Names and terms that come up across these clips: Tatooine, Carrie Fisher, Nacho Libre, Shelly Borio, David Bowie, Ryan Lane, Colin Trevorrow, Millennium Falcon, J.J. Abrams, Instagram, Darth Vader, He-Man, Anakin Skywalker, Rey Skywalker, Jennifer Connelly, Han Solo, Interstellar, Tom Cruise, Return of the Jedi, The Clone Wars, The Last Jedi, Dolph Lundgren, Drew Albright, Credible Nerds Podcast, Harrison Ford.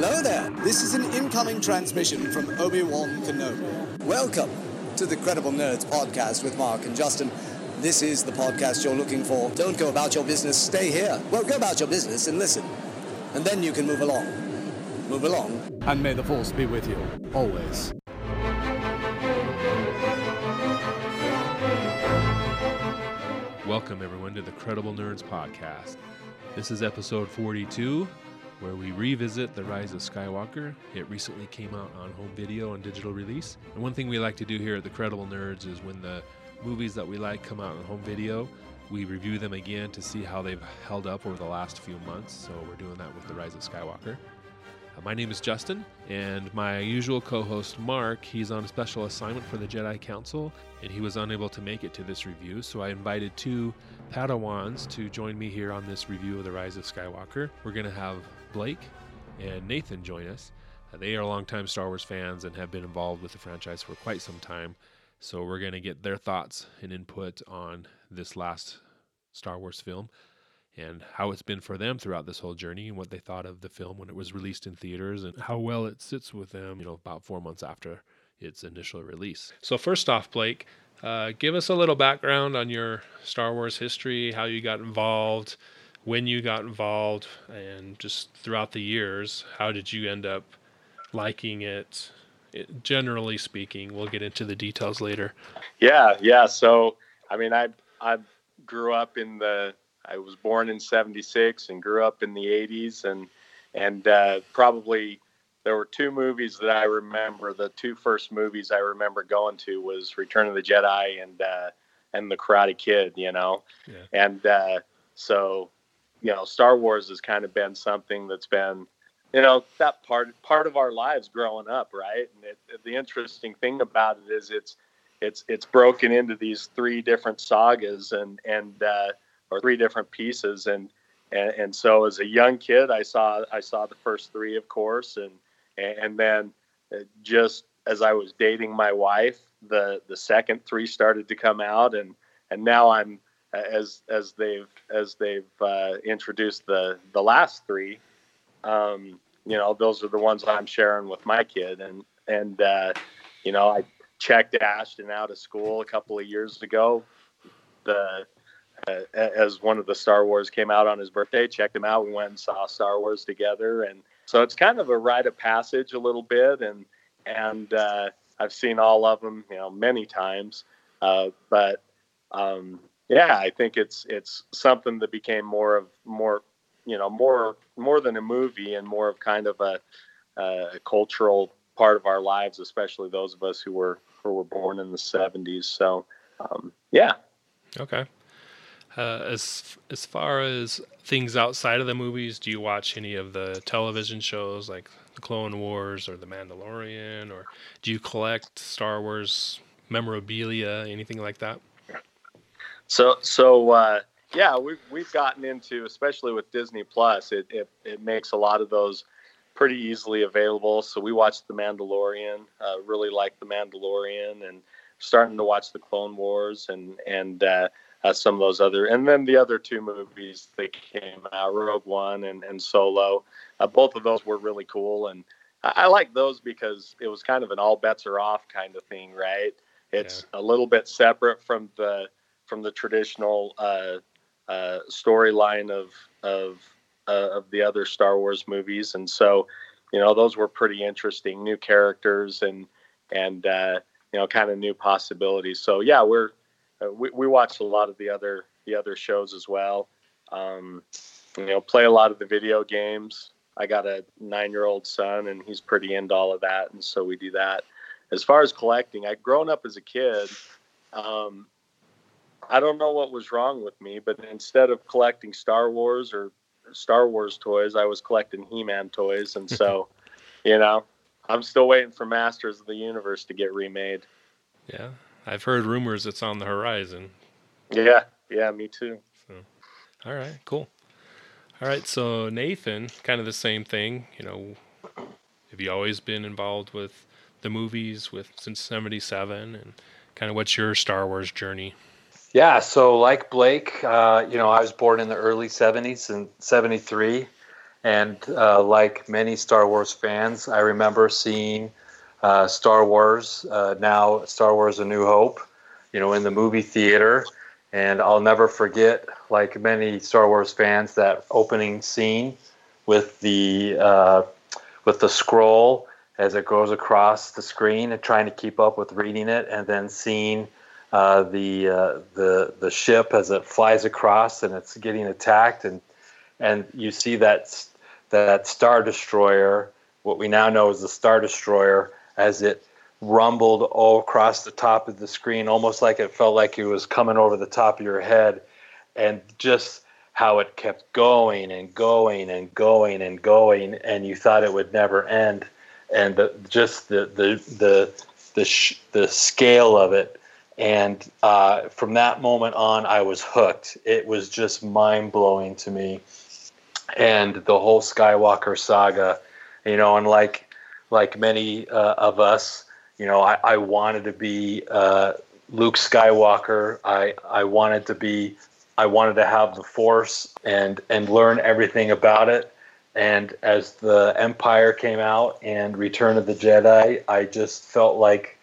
Hello there. This is an incoming transmission from Obi-Wan Kenobi. Welcome to the Credible Nerds Podcast with Mark and Justin. This is the podcast you're looking for. Don't go about your business. Stay here. Well, go about your business and listen. And then you can move along. Move along. And may the Force be with you. Always. Welcome, everyone, to the Credible Nerds Podcast. This is episode 42, where we revisit The Rise of Skywalker. It recently came out on home video and digital release. And one thing we like to do here at the Credible Nerds is when the movies that we like come out on home video, we review them again to see how they've held up over the last few months. So we're doing that with The Rise of Skywalker. My name is Justin, and my usual co-host, Mark, he's on a special assignment for the Jedi Council, and he was unable to make it to this review, so I invited two Padawans to join me here on this review of The Rise of Skywalker. We're going to have Blake and Nathan join us. They are longtime Star Wars fans and have been involved with the franchise for quite some time, so we're going to get their thoughts and input on this last Star Wars film, and how it's been for them throughout this whole journey and what they thought of the film when it was released in theaters and how well it sits with them, about 4 months after its initial release. So first off, Blake, give us a little background on your Star Wars history, how you got involved, when you got involved, and just throughout the years, how did you end up liking it? Generally speaking, we'll get into the details later. Yeah. So, I grew up in the... I was born in 76 and grew up in the 80s, and probably there were two movies that I remember. The two first movies I remember going to was Return of the Jedi and The Karate Kid, Yeah. So Star Wars has kind of been something that's been, that part of our lives growing up, right? And the interesting thing about it is it's broken into these three different sagas or three different pieces. And so as a young kid, I saw the first three, of course. And then just as I was dating my wife, the second three started to come out. And now I'm, as they've introduced the last three, those are the ones I'm sharing with my kid. And I checked Ashton out of school a couple of years ago. As one of the Star Wars came out on his birthday, checked him out. We went and saw Star Wars together. And so it's kind of a rite of passage a little bit. And I've seen all of them, many times. I think it's something that became more than a movie and more of kind of a cultural part of our lives, especially those of us who were born in the 70s. So, yeah. Okay. As far as things outside of the movies, do you watch any of the television shows like The Clone Wars or The Mandalorian, or do you collect Star Wars memorabilia, anything like that? So we've gotten into, especially with Disney Plus, it makes a lot of those pretty easily available. So we watched The Mandalorian, really like The Mandalorian, and starting to watch The Clone Wars and some of those other, and then the other two movies that came out, Rogue One and Solo, both of those were really cool, and I like those because it was kind of an all bets are off kind of thing, right? It's a little bit separate from the traditional storyline of the other Star Wars movies, and so those were pretty interesting, new characters and kind of new possibilities. So yeah, we watched a lot of the other shows as well. Play a lot of the video games. I got a 9-year-old son, and he's pretty into all of that, and so we do that. As far as collecting, I'd grown up as a kid. I don't know what was wrong with me, but instead of collecting Star Wars or Star Wars toys, I was collecting He-Man toys, and so, I'm still waiting for Masters of the Universe to get remade. Yeah. I've heard rumors it's on the horizon. Yeah, me too. So, all right, cool. All right, so Nathan, kind of the same thing. Have you always been involved with the movies since 77, and kind of what's your Star Wars journey? Yeah, so like Blake, I was born in the early 70s in 73, And like many Star Wars fans, I remember seeing Star Wars, now Star Wars A New Hope, you know, in the movie theater. And I'll never forget, like many Star Wars fans, that opening scene with the scroll as it goes across the screen and trying to keep up with reading it, and then seeing the ship as it flies across and it's getting attacked, and you see that Star Destroyer, what we now know as the Star Destroyer, as it rumbled all across the top of the screen, almost like it felt like it was coming over the top of your head, and just how it kept going and going and going and going, and you thought it would never end. And the scale of it, and from that moment on, I was hooked. It was just mind-blowing to me, and the whole Skywalker saga, you know. And like many of us, you know, I wanted to be Luke Skywalker. I wanted to have the Force and learn everything about it. And as the Empire came out and Return of the Jedi, I just felt like,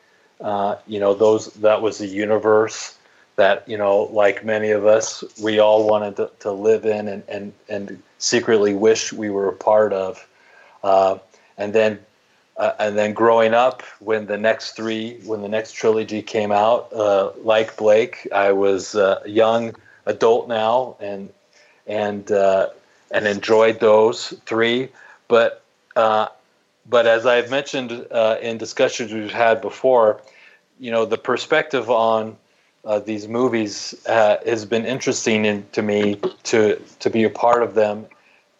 you know, that was a universe that, you know, like many of us, we all wanted to live in and secretly wish we were a part of. And then growing up, when the next trilogy came out, like Blake, I was a young adult now and enjoyed those three. But as I've mentioned in discussions we've had before, you know, the perspective on these movies has been interesting to me to be a part of them.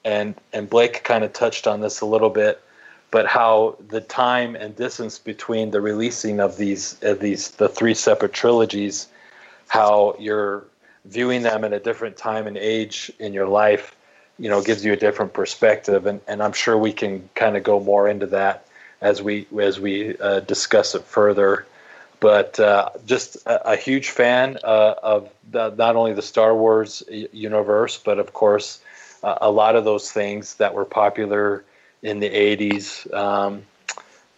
And Blake kind of touched on this a little bit, but how the time and distance between the releasing of the three separate trilogies, how you're viewing them at a different time and age in your life, you know, gives you a different perspective. And I'm sure we can kind of go more into that as we discuss it further. But just a huge fan of not only the Star Wars universe, but of course, a lot of those things that were popular in the 80s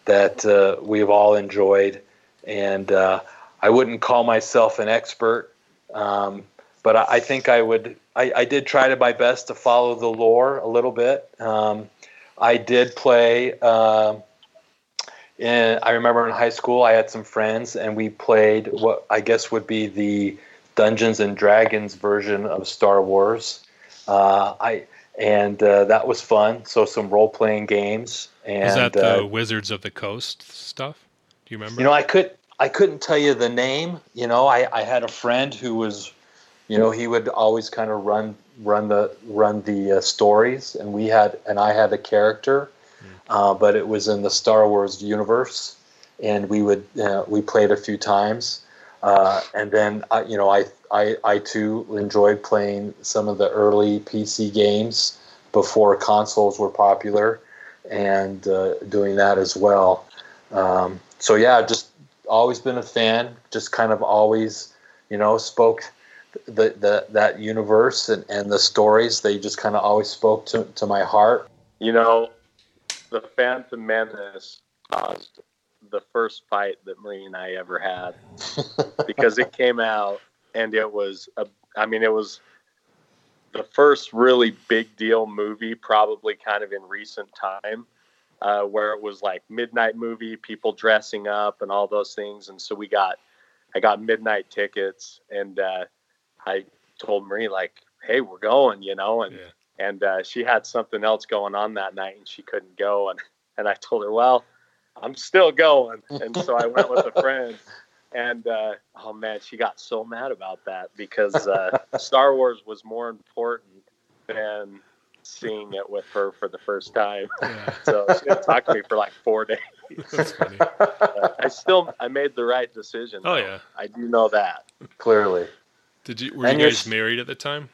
that we've all enjoyed. And I wouldn't call myself an expert, but I think I would. I did try my best to follow the lore a little bit. I did play. I remember in high school I had some friends, and we played what I guess would be the Dungeons and Dragons version of Star Wars. That was fun. So some role-playing games. And was that the Wizards of the Coast stuff? Do you remember? You know, I couldn't tell you the name. You know, I had a friend who was, you know, he would always kind of run the stories, and I had a character, but it was in the Star Wars universe, and we played a few times, and then you know, I too enjoyed playing some of the early PC games before consoles were popular, and doing that as well. So yeah, just always been a fan. Just kind of always, you know, spoke that universe and the stories. They just kind of always spoke to my heart. You know, the Phantom Menace caused the first fight that Marie and I ever had because it came out. And it was, it was the first really big deal movie, probably kind of in recent time, where it was like midnight movie, people dressing up and all those things. And so I got midnight tickets, and I told Marie, like, hey, we're going, you know, and she had something else going on that night and she couldn't go. And I told her, well, I'm still going. And so I went with a friend. And, oh, man, she got so mad about that because Star Wars was more important than seeing it with her for the first time. Yeah. So she didn't talk to me for like 4 days. That's funny. I made the right decision. Oh, though. Yeah. I do know that. Clearly. Were you guys married at the time?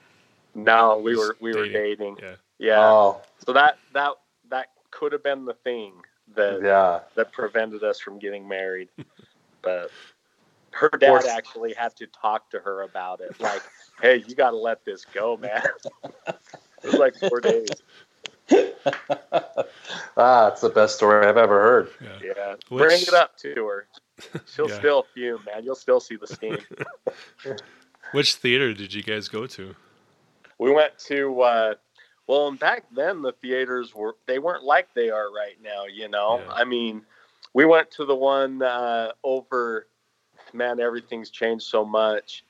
No, we were dating. Yeah. Yeah. Oh. So that could have been the thing that prevented us from getting married. But her dad actually had to talk to her about it. Like, hey, you got to let this go, man. It was like 4 days. It's the best story I've ever heard. Yeah. Bring it up to her. She'll still fume, man. You'll still see the steam. Which theater did you guys go to? We went to, well, and back then the theaters weren't like they are right now, you know? Yeah. I mean, we went to the one over, man, everything's changed so much.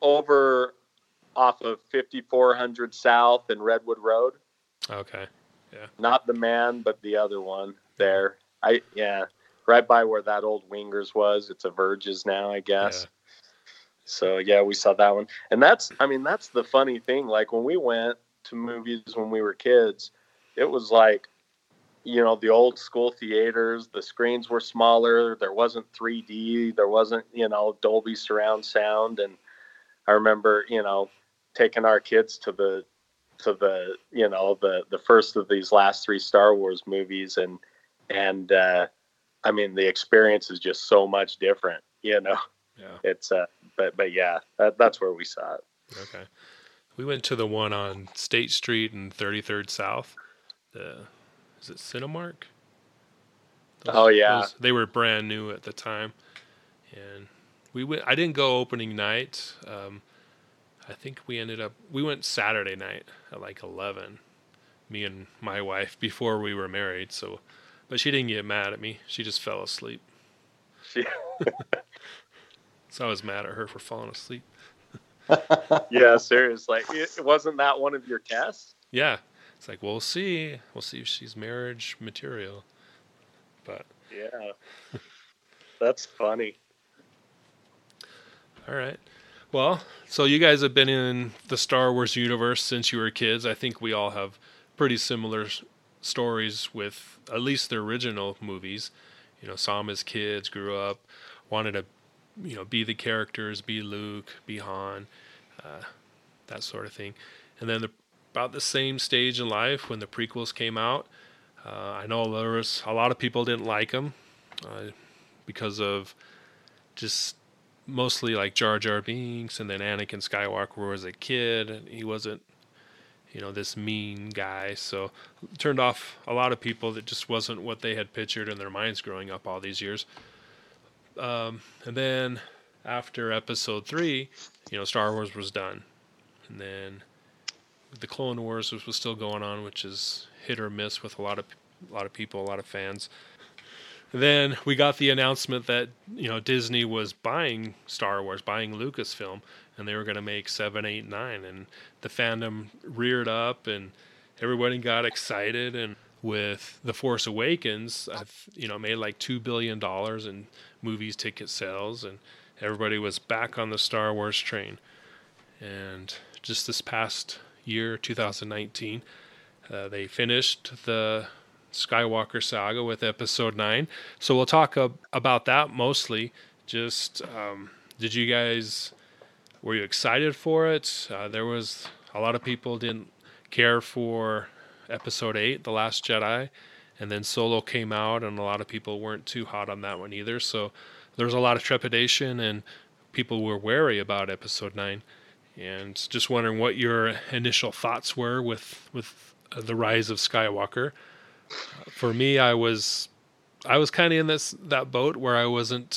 Over off of 5400 South and Redwood Road. Okay. Yeah. Not the man, but the other one there. Right by where that old Wingers was. It's a Verges now, I guess. Yeah. So, yeah, we saw that one. And that's the funny thing. Like, when we went to movies when we were kids, it was like, you know, the old school theaters, the screens were smaller. There wasn't 3D. There wasn't, you know, Dolby surround sound. And I remember, you know, taking our kids to the you know, the first of these last three Star Wars movies. And I mean, the experience is just so much different, you know. Yeah. It's but yeah, that's where we saw it. Okay. We went to the one on State Street and 33rd South. Is it Cinemark? Those, they were brand new at the time. And we went, I didn't go opening night. I think we went Saturday night at like 11, me and my wife, before we were married. So, but she didn't get mad at me. She just fell asleep. So I was mad at her for falling asleep. Yeah, seriously. It wasn't that one of your tests? Yeah. It's like, we'll see. We'll see if she's marriage material. But yeah. That's funny. All right. Well, so you guys have been in the Star Wars universe since you were kids. I think we all have pretty similar stories with at least the original movies. You know, saw them as kids, grew up, wanted to, you know, be the characters, be Luke, be Han, that sort of thing. And then about the same stage in life when the prequels came out, I know there was a lot of people didn't like them because of just mostly like Jar Jar Binks, and then Anakin Skywalker was a kid and he wasn't, you know, this mean guy. So it turned off a lot of people. That just wasn't what they had pictured in their minds growing up all these years. And then after episode 3, you know, Star Wars was done. And then the Clone Wars was still going on, which is hit or miss with a lot of people, a lot of fans. And then we got the announcement that, you know, Disney was buying Star Wars, buying Lucasfilm, and they were going to make 7, 8, 9. And the fandom reared up and everybody got excited. And with The Force Awakens, you know, made like $2 billion in movies ticket sales, and everybody was back on the Star Wars train. And just this past year, 2019, they finished the Skywalker saga with episode 9. So we'll talk about that mostly. Just, did you guys, were you excited for it? There was a lot of people didn't care for episode 8, The Last Jedi, and then Solo came out, and a lot of people weren't too hot on that one either. So there was a lot of trepidation, and people were wary about episode 9. And just wondering what your initial thoughts were with The Rise of Skywalker. For me, I was kind of in that boat where I was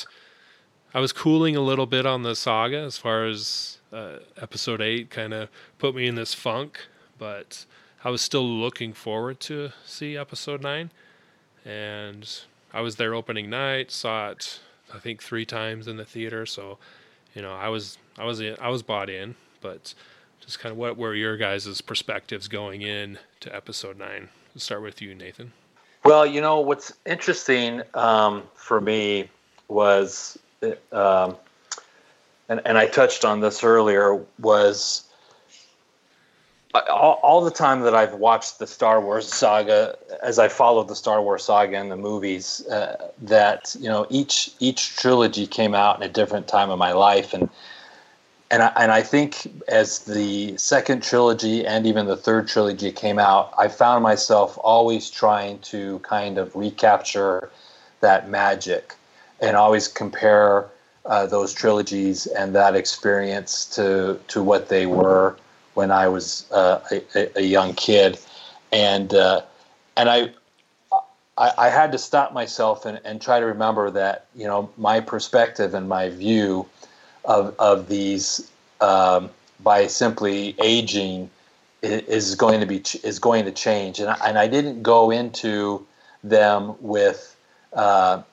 cooling a little bit on the saga as far as episode 8 kind of put me in this funk, but I was still looking forward to see episode 9, and I was there opening night, saw it I think 3 times in the theater, so you know, I was bought in. But just kind of what were your guys' perspectives going in to episode 9? Let's start with you, Nathan. Well, you know, what's interesting for me was, and I touched on this earlier, was all the time that I've watched the Star Wars saga, as I followed the Star Wars saga in the movies, that, you know, each trilogy came out in a different time of my life, and I think as the second trilogy and even the third trilogy came out, I found myself always trying to kind of recapture that magic and always compare those trilogies and that experience to what they were when I was a young kid, and I had to stop myself and try to remember that, you know, my perspective and my view of these by simply aging is going to change, and I didn't go into them with an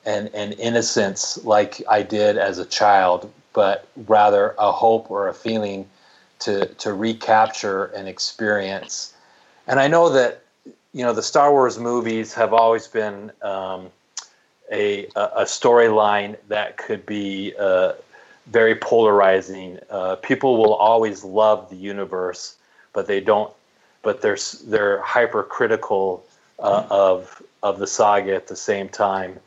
innocence like I did as a child, but rather a hope or a feeling to recapture an experience. And I know that, you know, the Star Wars movies have always been a storyline that could be very polarizing. People will always love the universe, but they don't. But they're hypercritical of the saga at the same time.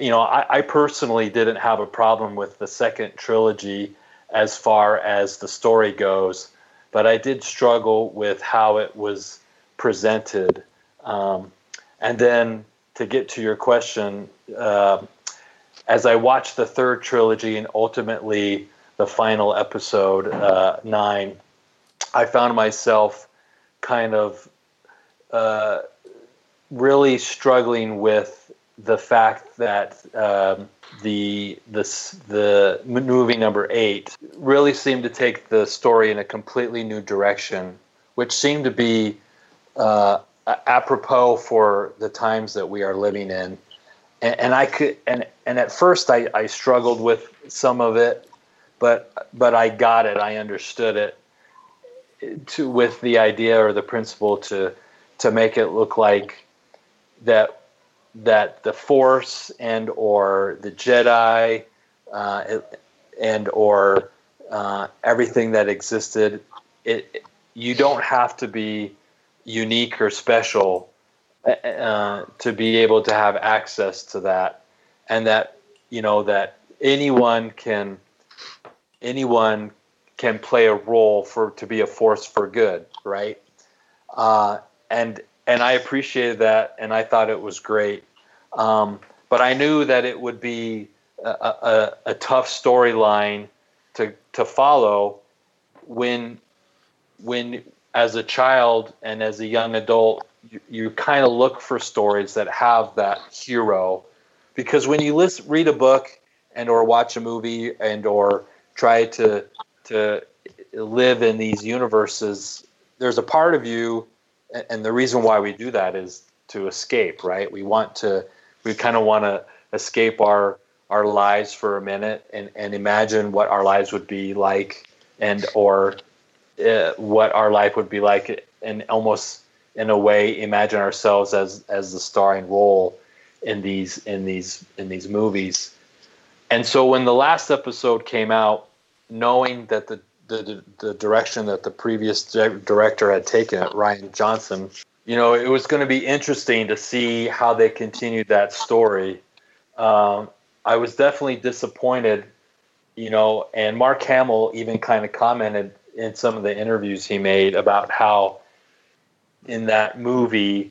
You know, I personally didn't have a problem with the second trilogy as far as the story goes, but I did struggle with how it was presented. And then to get to your question, as I watched the third trilogy and ultimately the final episode, 9, I found myself kind of really struggling with the fact that the movie number 8 really seemed to take the story in a completely new direction, which seemed to be apropos for the times that we are living in. And at first I struggled with some of it, but I got it. I understood it with the idea or the principle to make it look like that the Force and or the Jedi and or everything that existed, you don't have to be unique or special to be able to have access to that, and that, you know, that anyone can play a role to be a force for good, right? And I appreciated that, and I thought it was great. But I knew that it would be a tough storyline to follow when as a child and as a young adult, you kind of look for stories that have that hero, because when you read a book and or watch a movie and or try to live in these universes, there's a part of you, and the reason why we do that is to escape, right? We kind of want to escape our lives for a minute and imagine what our lives would be like, and or what our life would be like, and almost in a way imagine ourselves as the starring role in these movies. And so when the last episode came out, knowing that the direction that the previous director had taken it, Rian Johnson, you know, it was going to be interesting to see how they continued that story. I was definitely disappointed, you know, and Mark Hamill even kind of commented in some of the interviews he made about how in that movie,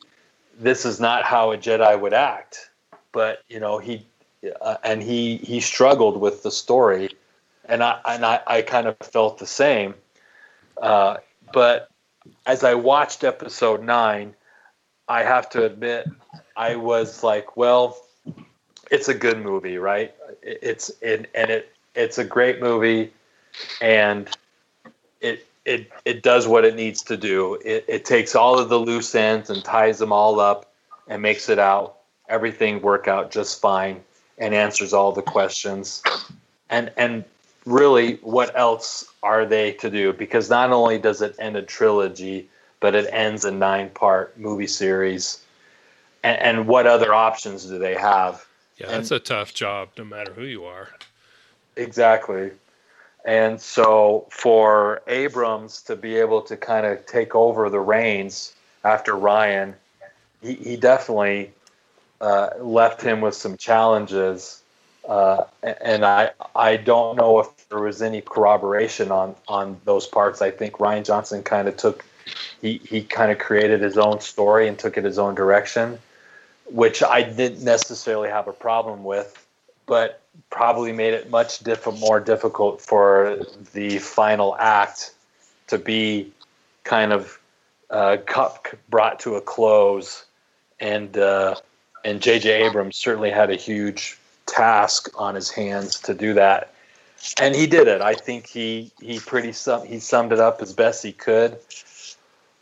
this is not how a Jedi would act. But, you know, he struggled with the story. And I kind of felt the same. But as I watched episode 9, I have to admit, I was like, well, it's a good movie, right? It's a great movie, and it does what it needs to do. It takes all of the loose ends and ties them all up and makes it out, everything work out just fine, and answers all the questions. And really, what else are they to do? Because not only does it end a trilogy, but it ends a 9-part movie series. And what other options do they have? Yeah, that's a tough job, no matter who you are. Exactly. And so for Abrams to be able to kind of take over the reins after Rian, he definitely left him with some challenges. And I don't know if there was any corroboration on those parts. I think Rian Johnson kind of he kind of created his own story and took it his own direction, which I didn't necessarily have a problem with, but probably made it much more difficult for the final act to be kind of brought to a close, and J.J. Abrams certainly had a huge task on his hands to do that, and he did it. I think he summed it up as best he could,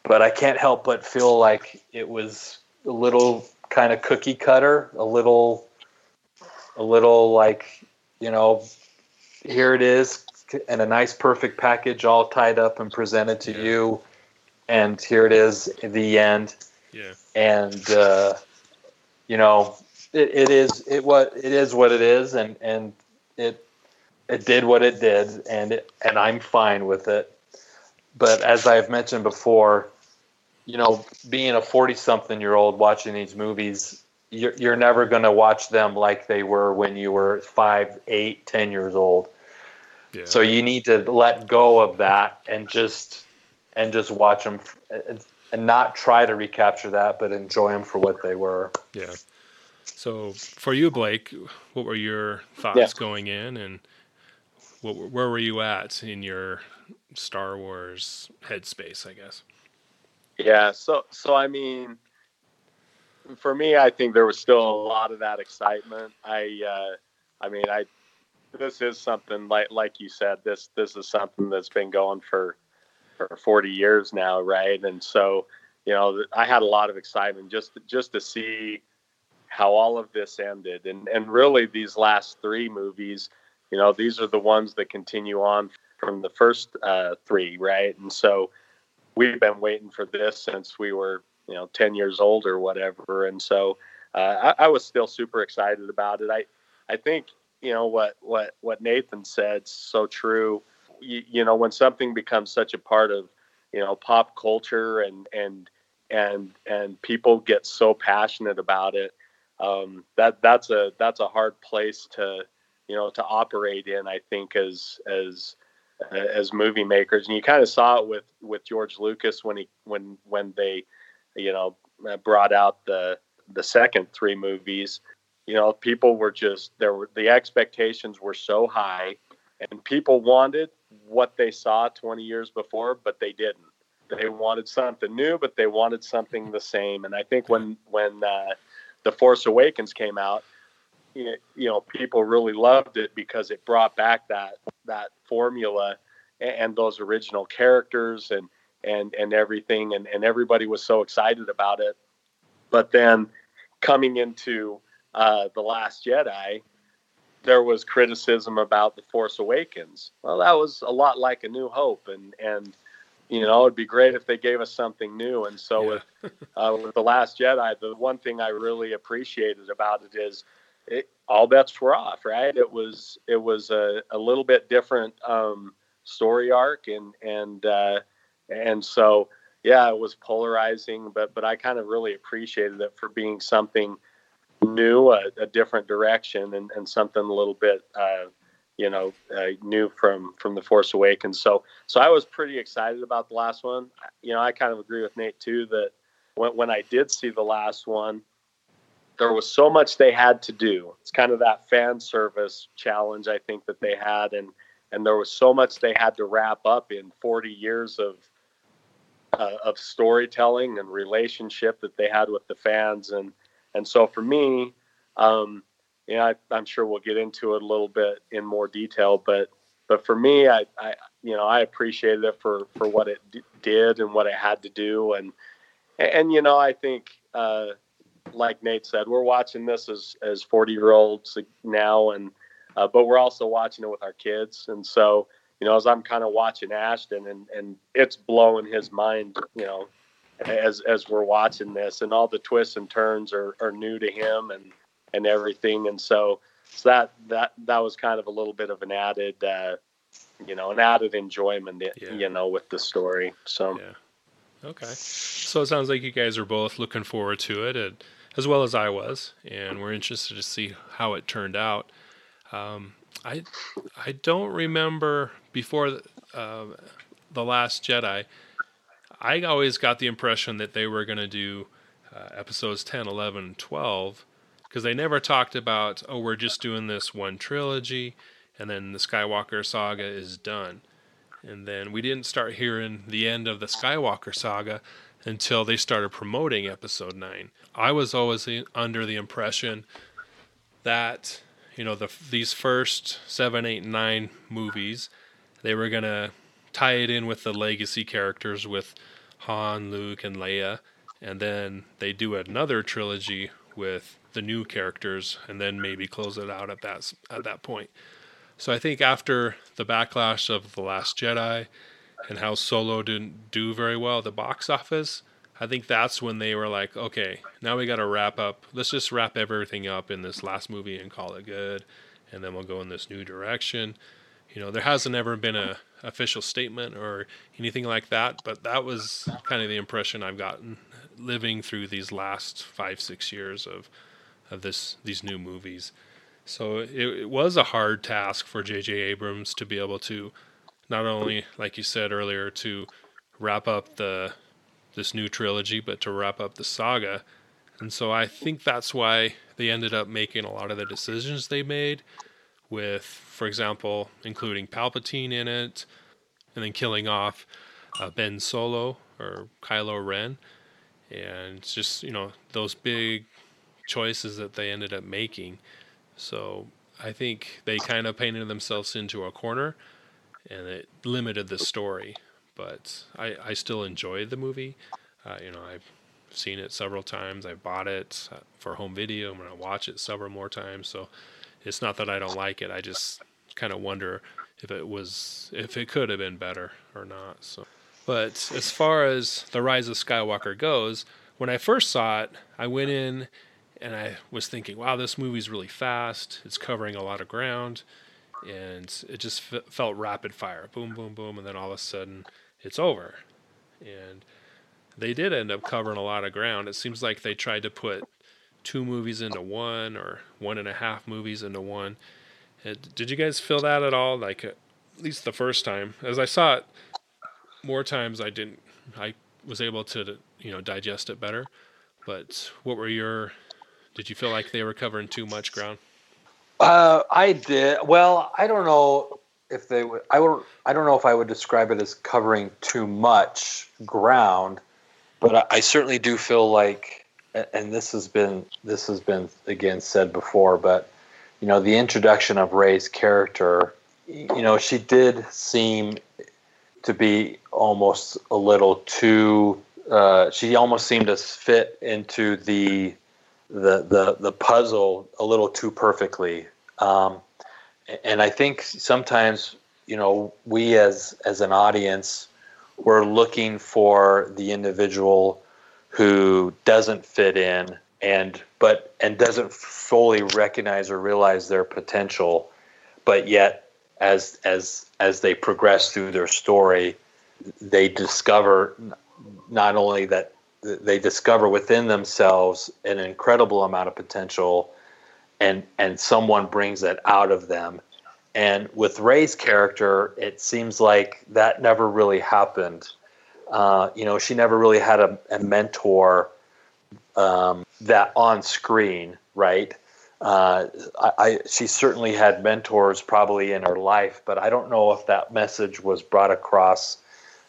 but I can't help but feel like it was a little kind of cookie cutter, a little like, you know, here it is, and a nice perfect package all tied up and presented to you, and here it is in the end. Yeah. And you know, it is what it is, and it did what it did, and I'm fine with it. But as I've mentioned before, you know, being a 40-something-year-old watching these movies, you're never going to watch them like they were when you were 5, 8, 10 years old. Yeah. So you need to let go of that and just watch them and not try to recapture that, but enjoy them for what they were. Yeah. So for you, Blake, what were your thoughts going in, and where were you at in your Star Wars headspace, I guess? Yeah, so I mean, for me, I think there was still a lot of that excitement. I mean, this is something like you said, this is something that's been going for 40 years now, right? And so, you know, I had a lot of excitement just to see how all of this ended, and really these last three movies, you know, these are the ones that continue on from the first three, right? And so we've been waiting for this since we were, you know, 10 years old or whatever. And so I was still super excited about it. I think, you know, what Nathan said, so true. You know, when something becomes such a part of, you know, pop culture and people get so passionate about it, that's a hard place to, you know, to operate in, I think, as movie makers. And you kind of saw it with George Lucas when they, you know, brought out the second three movies. You know, people were the expectations were so high, and people wanted what they saw 20 years before, but they didn't. They wanted something new, but they wanted something the same. And I think when The Force Awakens came out, you know, people really loved it because it brought back that formula and those original characters and everything, and everybody was so excited about it. But then coming into The Last Jedi, there was criticism about The Force Awakens. Well, that was a lot like A New Hope, and you know, it'd be great if they gave us something new. And so with The Last Jedi, the one thing I really appreciated about it is all bets were off, right? It was a little bit different story arc, and so, yeah, it was polarizing, but I kind of really appreciated it for being something new, a different direction, and something a little bit new from The Force Awakens. So I was pretty excited about the last one. You know, I kind of agree with Nate too, that when I did see the last one, there was so much they had to do. It's kind of that fan service challenge, I think, that they had, and there was so much they had to wrap up in 40 years of storytelling and relationship that they had with the fans, and so for me, you know, I'm sure we'll get into it a little bit in more detail, but for me, I you know, I appreciated it for what it did and what it had to do, and you know, I think like Nate said, we're watching this as 40-year-olds now, and but we're also watching it with our kids, and so, you know, as I'm kind of watching Ashton, and it's blowing his mind, you know, as we're watching this, and all the twists and turns are new to him and everything. And so that was kind of a little bit of an added, you know, an added enjoyment, you know, with the story. So, yeah. Okay. So it sounds like you guys are both looking forward to it, as well as I was, and we're interested to see how it turned out. I don't remember before The Last Jedi, I always got the impression that they were going to do episodes 10, 11, 12, because they never talked about, oh, we're just doing this one trilogy, and then the Skywalker saga is done. And then we didn't start hearing the end of the Skywalker saga until they started promoting Episode 9. I was always under the impression that, you know, these first 7, 8, 9 movies, they were going to tie it in with the legacy characters with Han, Luke, and Leia. And then they do another trilogy with the new characters and then maybe close it out at that point. So I think after the backlash of The Last Jedi and how Solo didn't do very well at the box office, I think that's when they were like, okay, now we got to wrap up. Let's just wrap everything up in this last movie and call it good, and then we'll go in this new direction. You know, there hasn't ever been an official statement or anything like that, but that was kind of the impression I've gotten living through these last 5-6 years of these new movies. So it was a hard task for J.J. Abrams to be able to not only, like you said earlier, to wrap up this new trilogy, but to wrap up the saga. And so I think that's why they ended up making a lot of the decisions they made with, for example, including Palpatine in it and then killing off Ben Solo or Kylo Ren. And just, you know, those big choices that they ended up making. So I think they kind of painted themselves into a corner, and it limited the story. But I still enjoyed the movie. I've seen it several times. I bought it for home video. I'm going to watch it several more times. So it's not that I don't like it. I just kind of wonder if it could have been better or not. So, but as far as The Rise of Skywalker goes, when I first saw it, I went in and I was thinking, wow, this movie's really fast. It's covering a lot of ground. And it just felt rapid fire. Boom, boom, boom. And then all of a sudden, it's over. And they did end up covering a lot of ground. It seems like they tried to put 2 movies into one or 1.5 movies into one. And did you guys feel that at all? Like, at least the first time. As I saw it more times, I was able to, digest it better. But what were your... Did you feel like they were covering too much ground? I did. Well, I don't know if they would. I don't know if I would describe it as covering too much ground, but I certainly do feel like, and this has been again said before, but the introduction of Rey's character, she did seem to be almost a little too. She almost seemed to fit into the puzzle a little too perfectly, and I think sometimes we as an audience we're looking for the individual who doesn't fit in and doesn't fully recognize or realize their potential, but yet as they progress through their story, they discover not only that. They discover within themselves an incredible amount of potential, and someone brings that out of them. And with Rey's character, it seems like that never really happened. She never really had a mentor that on screen, right? She certainly had mentors probably in her life, but I don't know if that message was brought across,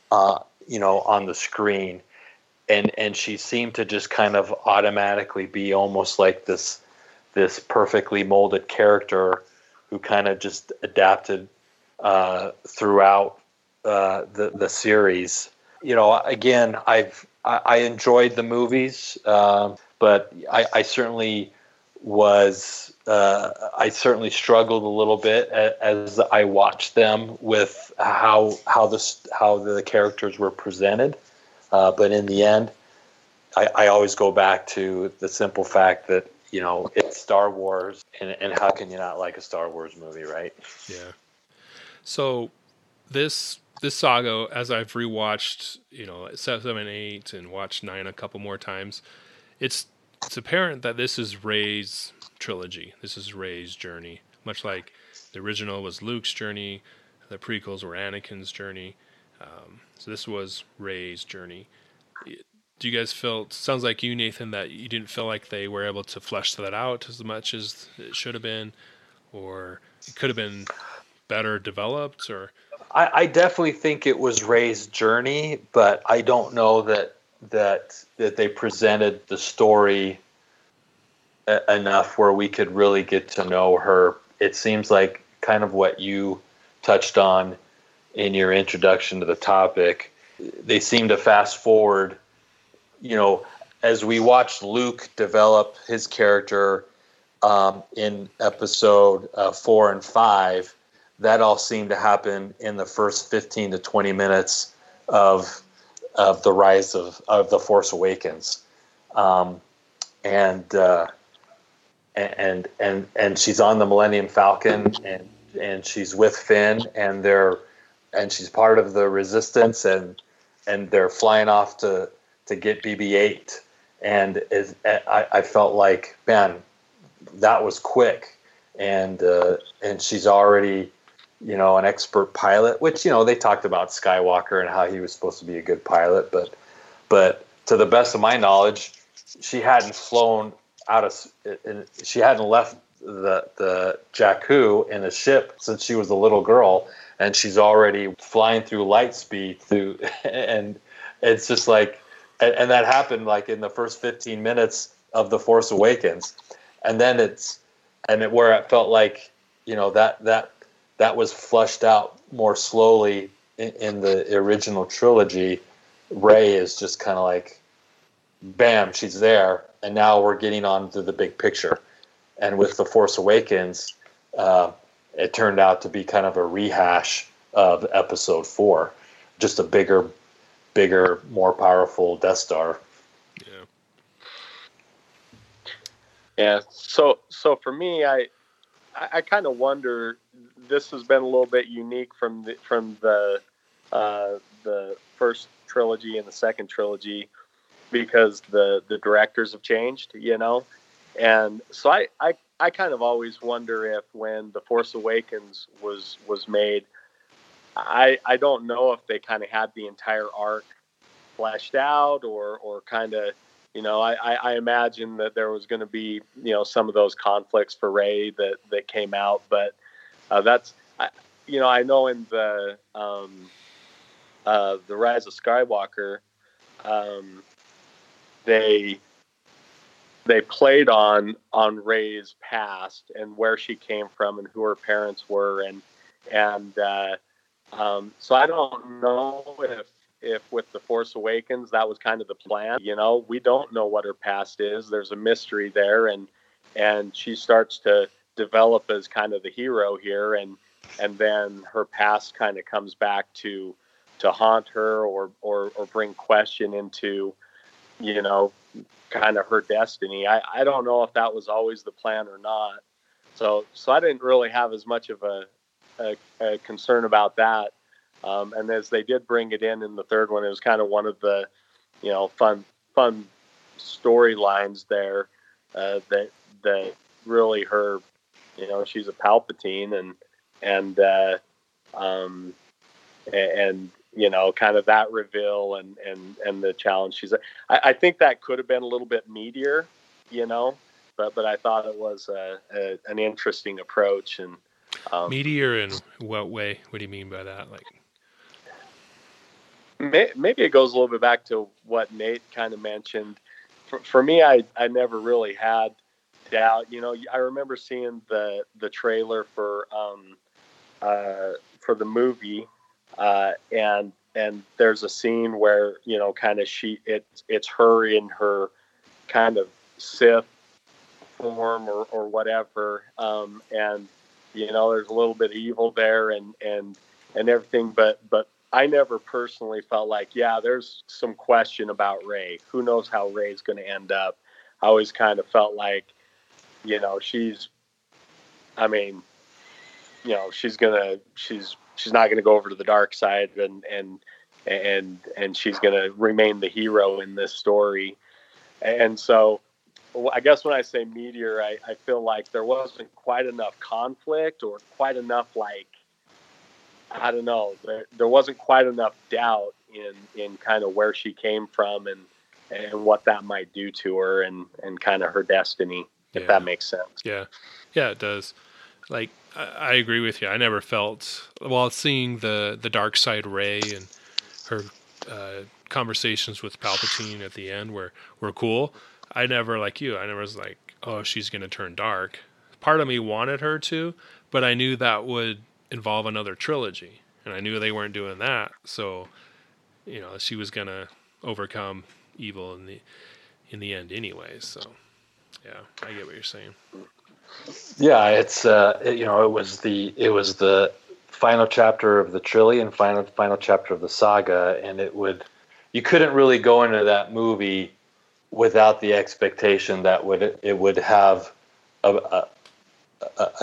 on the screen. And she seemed to just kind of automatically be almost like this perfectly molded character who kind of just adapted throughout the series. Again, I enjoyed the movies, but I certainly was I certainly struggled a little bit as I watched them with how the characters were presented. But in the end, I always go back to the simple fact that, it's Star Wars, and how can you not like a Star Wars movie, right? Yeah. So this saga, as I've rewatched, 7, 8, and watched 9 a couple more times, it's apparent that this is Rey's trilogy. This is Rey's journey, much like the original was Luke's journey, the prequels were Anakin's journey. So this was Rey's journey. Do you guys feel, sounds like you, Nathan, that you didn't feel like they were able to flesh that out as much as it should have been, or it could have been better developed? Or I definitely think it was Rey's journey, but I don't know that they presented the story enough where we could really get to know her. It seems like kind of what you touched on in your introduction to the topic. They seem to fast forward, you know, as we watched Luke develop his character in episode 4 and 5, that all seemed to happen in the first 15 to 20 minutes of the rise of The Force Awakens. And she's on the Millennium Falcon and she's with Finn and she's part of the Resistance and they're flying off to get BB-8. And I felt like, man, that was quick. And she's already, you know, an expert pilot, which, you know, they talked about Skywalker and how he was supposed to be a good pilot, but to the best of my knowledge, she hadn't flown she hadn't left the Jakku in a ship since she was a little girl, and she's already flying through light speed and it's just like, and that happened like in the first 15 minutes of The Force Awakens. And then where it felt like, you know, that was flushed out more slowly in the original trilogy. Rey is just kind of like, bam, she's there. And now we're getting on to the big picture. And with The Force Awakens, it turned out to be kind of a rehash of episode 4, just a bigger, more powerful Death Star. Yeah. So for me, I kind of wonder. This has been a little bit unique from the first trilogy and the second trilogy because the directors have changed, you know. And so I kind of always wonder if when The Force Awakens was made, I don't know if they kind of had the entire arc fleshed out or kind of. You know, I imagine that there was going to be, you know, some of those conflicts for Rey that came out, but I know in the Rise of Skywalker, they played on Rey's past and where she came from and who her parents were, and so I don't know if with The Force Awakens, that was kind of the plan. You know, we don't know what her past is. There's a mystery there. And she starts to develop as kind of the hero here. And then her past kind of comes back to haunt her or bring question into, you know, kind of her destiny. I don't know if that was always the plan or not. So I didn't really have as much of a concern about that. And as they did bring it in the third one, it was kind of one of the, you know, fun storylines there that really her, you know, she's a Palpatine and you know, kind of that reveal and the challenge she's. I think that could have been a little bit meatier, you know, but I thought it was an interesting approach and. Meatier in what way? What do you mean by that? Like. Maybe it goes a little bit back to what Nate kind of mentioned. For me, I never really had doubt. You know, I remember seeing the trailer for the movie, and there's a scene where, you know, kind of it's her in her kind of Sith form or whatever, and you know, there's a little bit of evil there and everything, but I never personally felt like, yeah, there's some question about Rey. Who knows how Rey's going to end up? I always kind of felt like, you know, she's not going to go over to the dark side and she's going to remain the hero in this story. And so I guess when I say meteor, I feel like there wasn't quite enough conflict or quite enough, like, I don't know. There wasn't quite enough doubt in kind of where she came from and what that might do to her and kind of her destiny, if that makes sense. Yeah, it does. Like, I agree with you. I never felt, while seeing the dark side Rey and her conversations with Palpatine at the end were cool. I never, like you, I never was like, oh, she's going to turn dark. Part of me wanted her to, but I knew that would involve another trilogy, and I knew they weren't doing that. So, you know, she was going to overcome evil in the end anyway. So, yeah, I get what you're saying. Yeah, it's it was the final chapter of the trilogy and final chapter of the saga, and you couldn't really go into that movie without the expectation that it would have a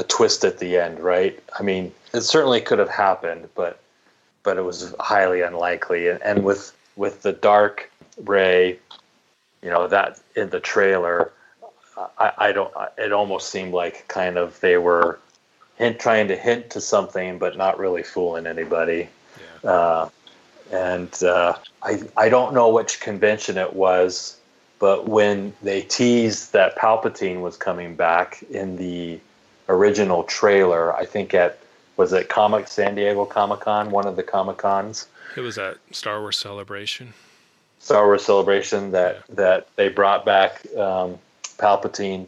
twist at the end, right? I mean, it certainly could have happened, but it was highly unlikely. And with the dark Rey, you know, that in the trailer, it almost seemed like kind of they were trying to hint to something, but not really fooling anybody. Yeah. I don't know which convention it was, but when they teased that Palpatine was coming back in the original trailer, I think San Diego Comic-Con, one of the Comic-Cons? It was at Star Wars Celebration that they brought back Palpatine,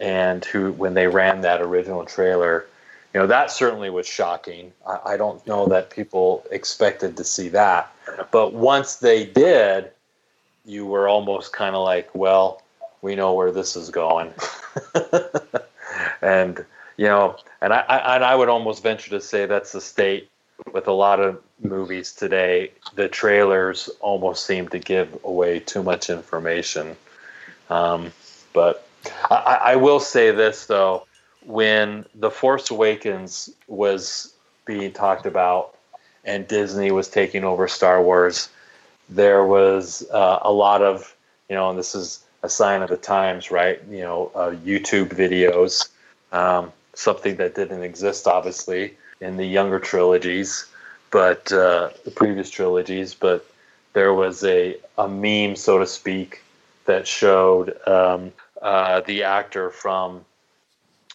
and who, when they ran that original trailer, you know, that certainly was shocking. I don't know that people expected to see that, but once they did, you were almost kind of like, well, we know where this is going. And, you know, and I would almost venture to say that's the state with a lot of movies today. The trailers almost seem to give away too much information. But I will say this, though. When The Force Awakens was being talked about and Disney was taking over Star Wars, there was a lot of, you know, and this is a sign of the times, right? You know, YouTube videos, something that didn't exist, obviously, in the younger trilogies, but the previous trilogies. But there was a meme, so to speak, that showed the actor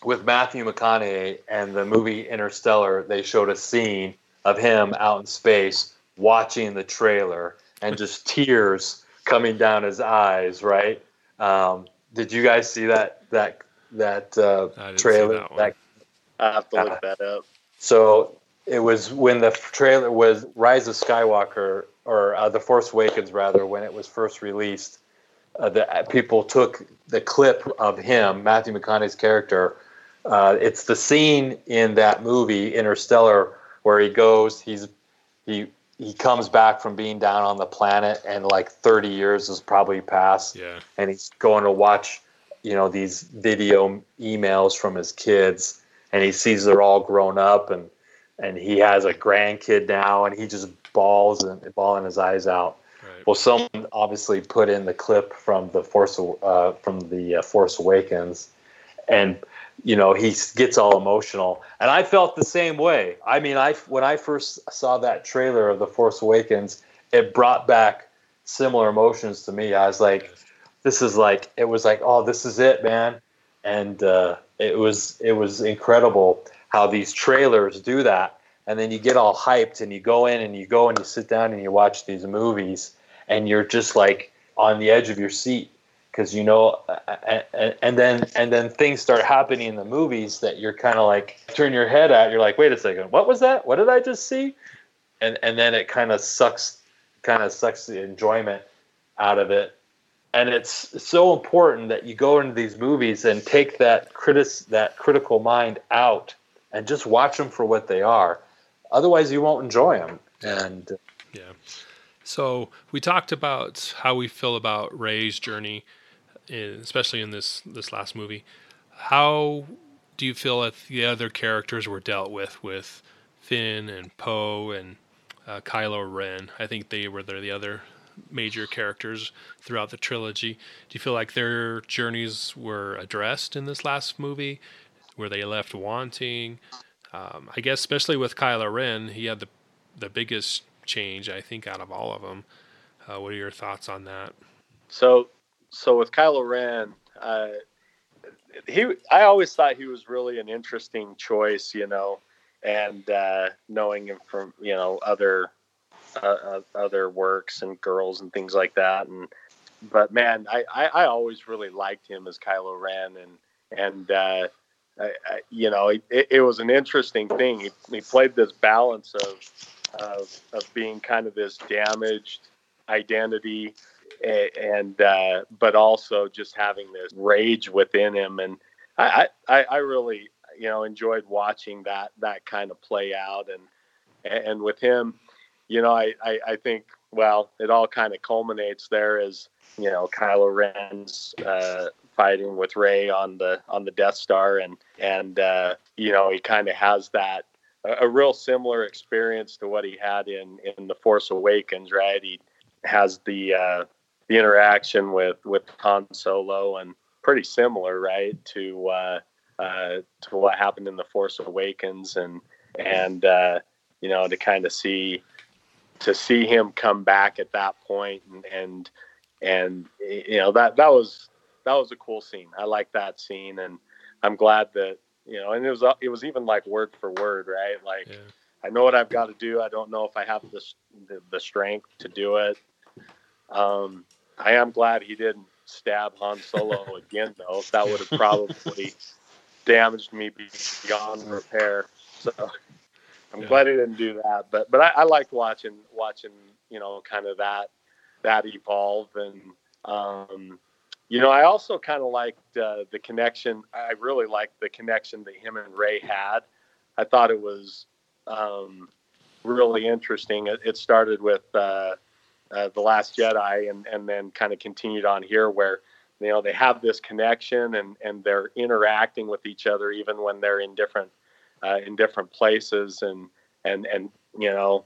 with Matthew McConaughey and the movie Interstellar. They showed a scene of him out in space watching the trailer and just tears coming down his eyes. Right? Did you guys see that I didn't trailer? See that one. I have to look that up. So it was when the trailer was Rise of Skywalker, or The Force Awakens, rather, when it was first released. The people took the clip of him, Matthew McConaughey's character. It's the scene in that movie, Interstellar, where he goes, he comes back from being down on the planet, and like 30 years has probably passed. Yeah. And he's going to watch, you know, these video emails from his kids, and he sees they're all grown up, and he has a grandkid now, and he just bawling his eyes out. Well, someone obviously put in the clip from the Force Awakens, and, you know, he gets all emotional, and I felt the same way. I mean, when I first saw that trailer of The Force Awakens, it brought back similar emotions to me. I was like, this is it, man. And it was incredible how these trailers do that. And then you get all hyped, and you go in, and you go, and you sit down, and you watch these movies, and you're just like on the edge of your seat, because, you know, and then things start happening in the movies that you're kind of like, turn your head out, you're like, wait a second, what was that? What did I just see? And then it kind of sucks the enjoyment out of it. And it's so important that you go into these movies and take that critical mind out and just watch them for what they are. Otherwise, you won't enjoy them. And yeah. So we talked about how we feel about Rey's journey, especially in this last movie. How do you feel that the other characters were dealt with Finn and Poe and Kylo Ren? I think they're the other major characters throughout the trilogy. Do you feel like their journeys were addressed in this last movie? Were they left wanting? I guess especially with Kylo Ren, he had the biggest change, I think, out of all of them. What are your thoughts on that? So with Kylo Ren, I always thought he was really an interesting choice, you know, and knowing him from, you know, other works and girls and things like that. And but man, I always really liked him as Kylo Ren, and you know, it was an interesting thing. He played this balance of being kind of this damaged identity, and but also just having this rage within him. And I really, you know, enjoyed watching that kind of play out. And with him, you know, I think, well, it all kind of culminates there as, you know, Kylo Ren's fighting with Rey on the Death Star, and you know, he kind of has that a real similar experience to what he had in The Force Awakens, right? He has the interaction with Han Solo, and pretty similar, right, to what happened in The Force Awakens, and you know, to kind of see him come back at that point, and you know, that was a cool scene. I like that scene, and I'm glad that, you know, and it was even like word for word, right? Like, yeah. I know what I've got to do. I don't know if I have the strength to do it. I am glad he didn't stab Han Solo again, though. That would have probably damaged me beyond repair. So I'm glad he didn't do that. But I liked watching, you know, kind of that evolve. And, you know, I also kind of liked the connection. I really liked the connection that him and Rey had. I thought it was really interesting. It started with The Last Jedi, and then kind of continued on here, where, you know, they have this connection, and they're interacting with each other even when they're in different places, and you know,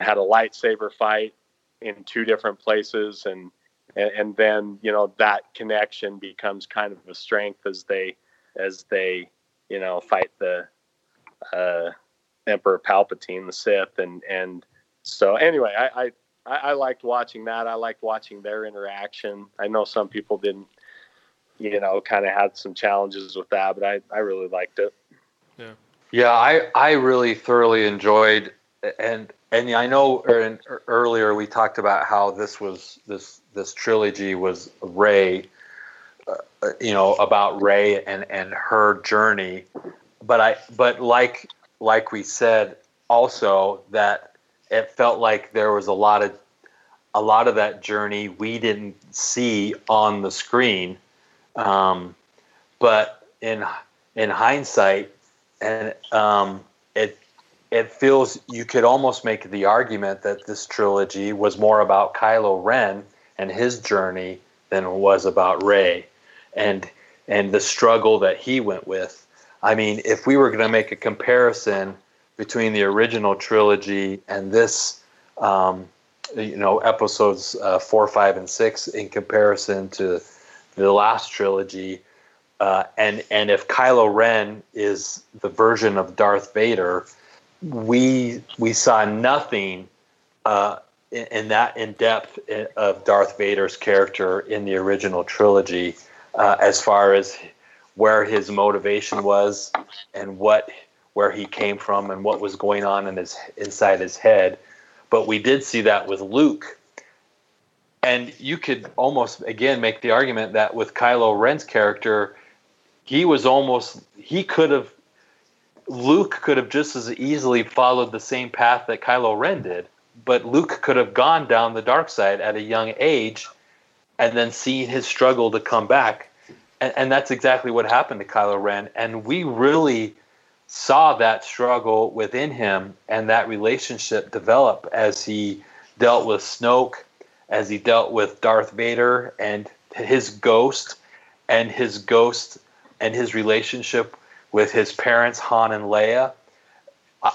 had a lightsaber fight in two different places, and then, you know, that connection becomes kind of a strength as they you know, fight the Emperor Palpatine, the Sith, and so anyway, I liked watching that. I liked watching their interaction. I know some people didn't, you know, kind of had some challenges with that, but I really liked it. Yeah. Yeah, I really thoroughly enjoyed, and I know earlier we talked about how this trilogy was Rey, you know, about Rey and her journey, but like we said also, that it felt like there was a lot of that journey we didn't see on the screen, but in hindsight. And it feels you could almost make the argument that this trilogy was more about Kylo Ren and his journey than it was about Rey and the struggle that he went with. I mean, if we were going to make a comparison between the original trilogy and this, you know, episodes 4, 5, and 6 in comparison to the last trilogy. And if Kylo Ren is the version of Darth Vader, we saw nothing in that in depth of Darth Vader's character in the original trilogy, as far as where his motivation was and where he came from and what was going on inside his head. But we did see that with Luke. And you could almost again make the argument that with Kylo Ren's character, Luke could have just as easily followed the same path that Kylo Ren did, but Luke could have gone down the dark side at a young age and then seen his struggle to come back. And that's exactly what happened to Kylo Ren. And we really saw that struggle within him and that relationship develop as he dealt with Snoke, as he dealt with Darth Vader and his ghost, and his relationship with his parents, Han and Leia.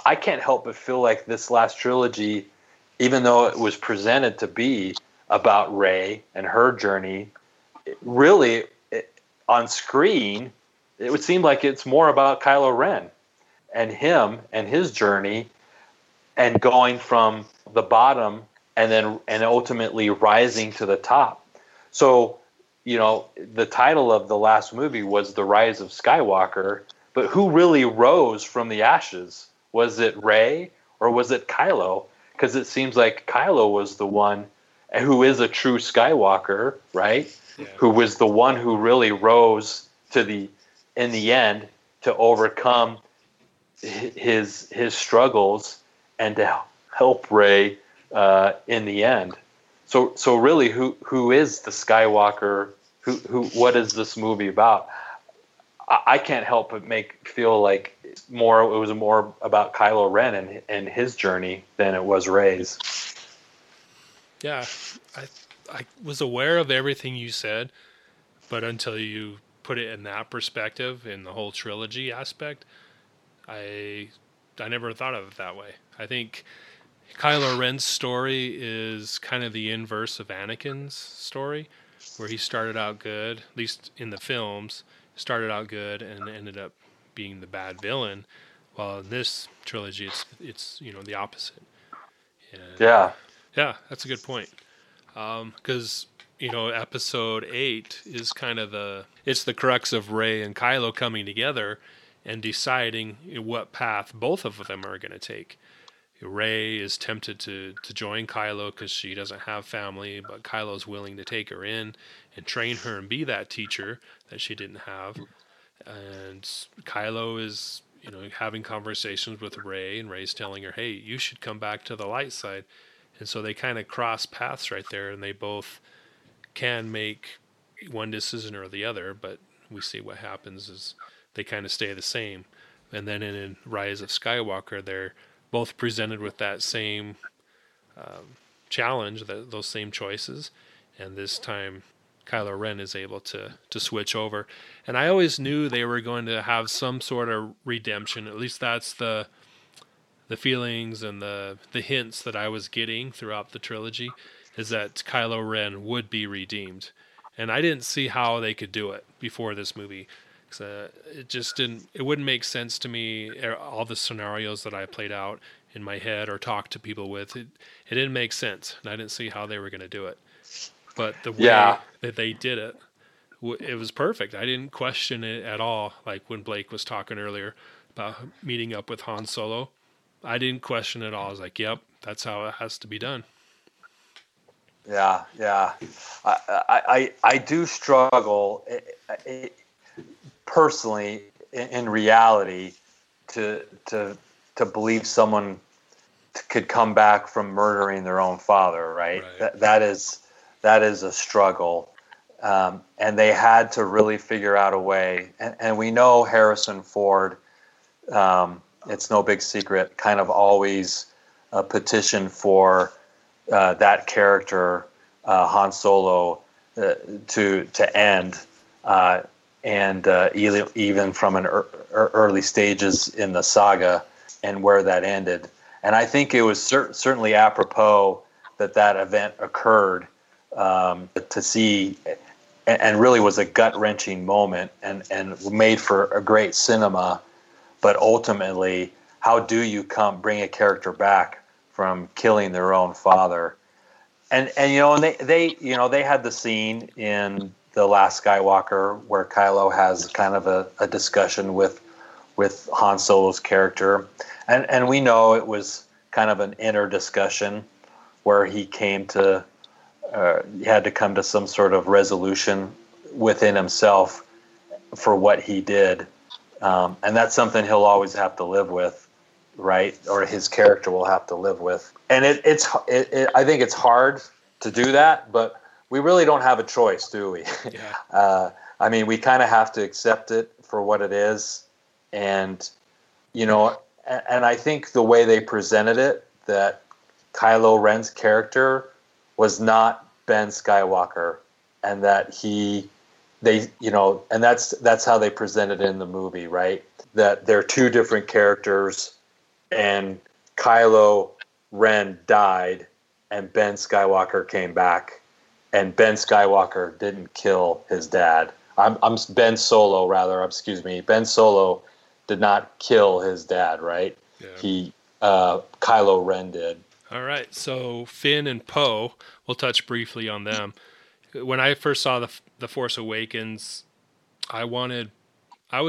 I can't help but feel like this last trilogy, even though it was presented to be about Rey and her journey, on screen, it would seem like it's more about Kylo Ren and him and his journey and going from the bottom and ultimately rising to the top. So you know, the title of the last movie was The Rise of Skywalker, but who really rose from the ashes? Was it Rey or was it Kylo? Because it seems like Kylo was the one who is a true Skywalker, right? Yeah. Who was the one who really rose to the, in the end, to overcome his struggles and to help Rey in the end. So really, who is the Skywalker? What is this movie about? I can't help but feel like it was more about Kylo Ren and his journey than it was Rey's. Yeah, I was aware of everything you said, but until you put it in that perspective, in the whole trilogy aspect, I never thought of it that way. I think Kylo Ren's story is kind of the inverse of Anakin's story, where he started out good, at least in the films, started out good and ended up being the bad villain. While in this trilogy, it's you know, the opposite. And yeah, that's a good point. Because you know, Episode 8 is kind of it's the crux of Rey and Kylo coming together and deciding what path both of them are going to take. Rey is tempted to join Kylo because she doesn't have family, but Kylo's willing to take her in and train her and be that teacher that she didn't have. And Kylo is, you know, having conversations with Rey, and Rey's telling her, hey, you should come back to the light side. And so they kind of cross paths right there, and they both can make one decision or the other, but we see what happens is they kind of stay the same. And then in Rise of Skywalker, they're both presented with that same challenge, those same choices, and this time Kylo Ren is able to switch over. And I always knew they were going to have some sort of redemption. At least that's the feelings and the hints that I was getting throughout the trilogy, is that Kylo Ren would be redeemed. And I didn't see how they could do it before this movie. It just didn't. It wouldn't make sense to me. All the scenarios that I played out in my head or talked to people with, it didn't make sense, and I didn't see how they were going to do it. But the way that they did it, it was perfect. I didn't question it at all. Like when Blake was talking earlier about meeting up with Han Solo, I didn't question it at all. I was like, "Yep, that's how it has to be done." Yeah. I do struggle. Personally, in reality, to believe someone could come back from murdering their own father, right? That is a struggle, and they had to really figure out a way. And we know Harrison Ford, it's no big secret, kind of always petitioned for that character, Han Solo, to end. And even from an early stages in the saga and where that ended. And I think it was certainly apropos that event occurred, to see, and really was a gut-wrenching moment and made for a great cinema. But ultimately, how do you bring a character back from killing their own father? And you know, and they you know, they had the scene in The Last Skywalker, where Kylo has kind of a discussion with Han Solo's character. And we know it was kind of an inner discussion where he had to come to some sort of resolution within himself for what he did. And that's something he'll always have to live with, right? Or his character will have to live with. And I think it's hard to do that, but we really don't have a choice, do we? Yeah. I mean, we kind of have to accept it for what it is. And, you know, and I think the way they presented it, that Kylo Ren's character was not Ben Skywalker, and that and that's how they presented it in the movie, right? That they're two different characters, and Kylo Ren died and Ben Skywalker came back. And Ben Skywalker didn't kill his dad. Ben Solo did not kill his dad, right? Yeah. Kylo Ren did. All right, so Finn and Poe, we'll touch briefly on them. when I first saw the Force Awakens, I was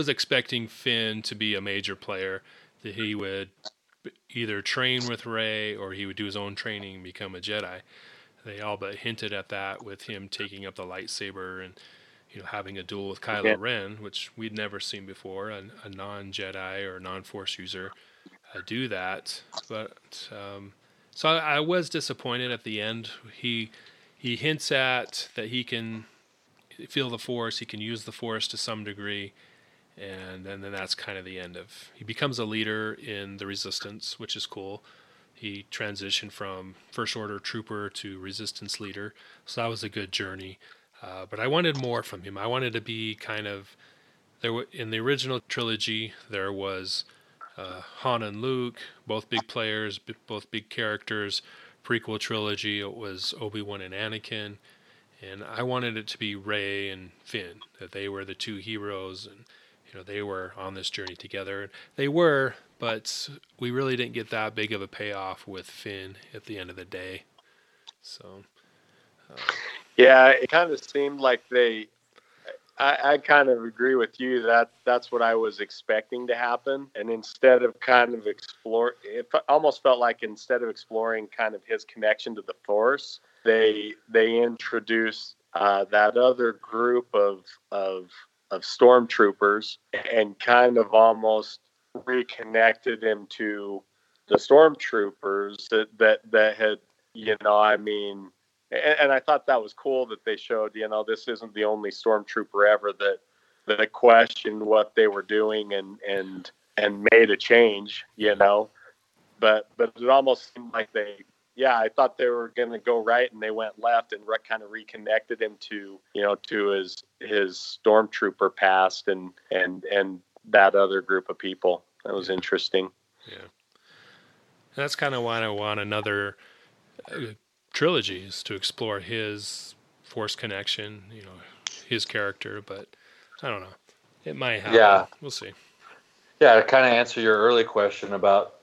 expecting Finn to be a major player, that he would either train with Rey or he would do his own training and become a Jedi. They all but hinted at that with him taking up the lightsaber and, you know, having a duel with Kylo Ren, which we'd never seen before, a non-Jedi or non-Force user do that. But so I was disappointed at the end. He hints at that he can feel the Force, he can use the Force to some degree, and then that's kind of the end of. He becomes a leader in the Resistance, which is cool. He transitioned from First Order trooper to Resistance leader, so that was a good journey. But I wanted more from him. I wanted to be kind of in the original trilogy. There was Han and Luke, both big players, both big characters. Prequel trilogy, it was Obi-Wan and Anakin, and I wanted it to be Rey and Finn, that they were the two heroes, and you know they were on this journey together. They were, but we really didn't get that big of a payoff with Finn at the end of the day. So, yeah, it kind of seemed like they. I kind of agree with you that that's what I was expecting to happen. And instead of kind of it almost felt like instead of exploring kind of his connection to the Force, they introduced that other group of stormtroopers and kind of almost reconnected him to the stormtroopers that had, you know, I mean. And I thought that was cool that they showed, you know, this isn't the only stormtrooper ever that questioned what they were doing and made a change, you know. But it almost seemed like I thought they were going to go right and they went left and kind of reconnected him to, you know, to his stormtrooper past and that other group of people. That was interesting. Yeah. That's kind of why I want another trilogies to explore his Force connection, you know, his character, but I don't know. It might happen. Yeah. We'll see. Yeah, to kind of answer your early question about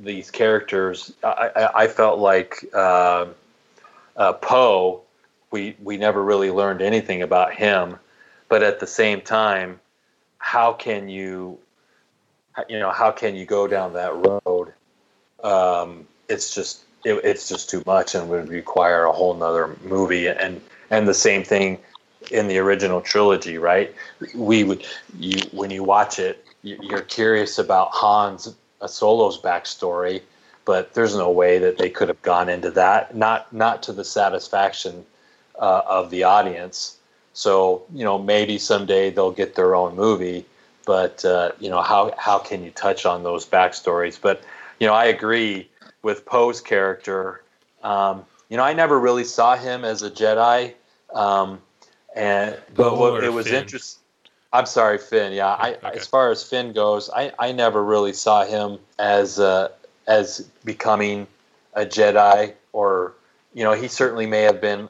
these characters, I felt like Poe, we never really learned anything about him, but at the same time, how can you go down that road? It's just too much and would require a whole nother movie. And the same thing in the original trilogy, right? When you watch it, you're curious about Solo's backstory, but there's no way that they could have gone into that, not to the satisfaction of the audience. So, you know, maybe someday they'll get their own movie, but you know, how can you touch on those backstories? But you know, I agree with Poe's character. You know, I never really saw him as a Jedi. It was interesting. I'm sorry, Finn. Yeah. Okay. As far as Finn goes, I never really saw him as becoming a Jedi, or, you know, he certainly may have been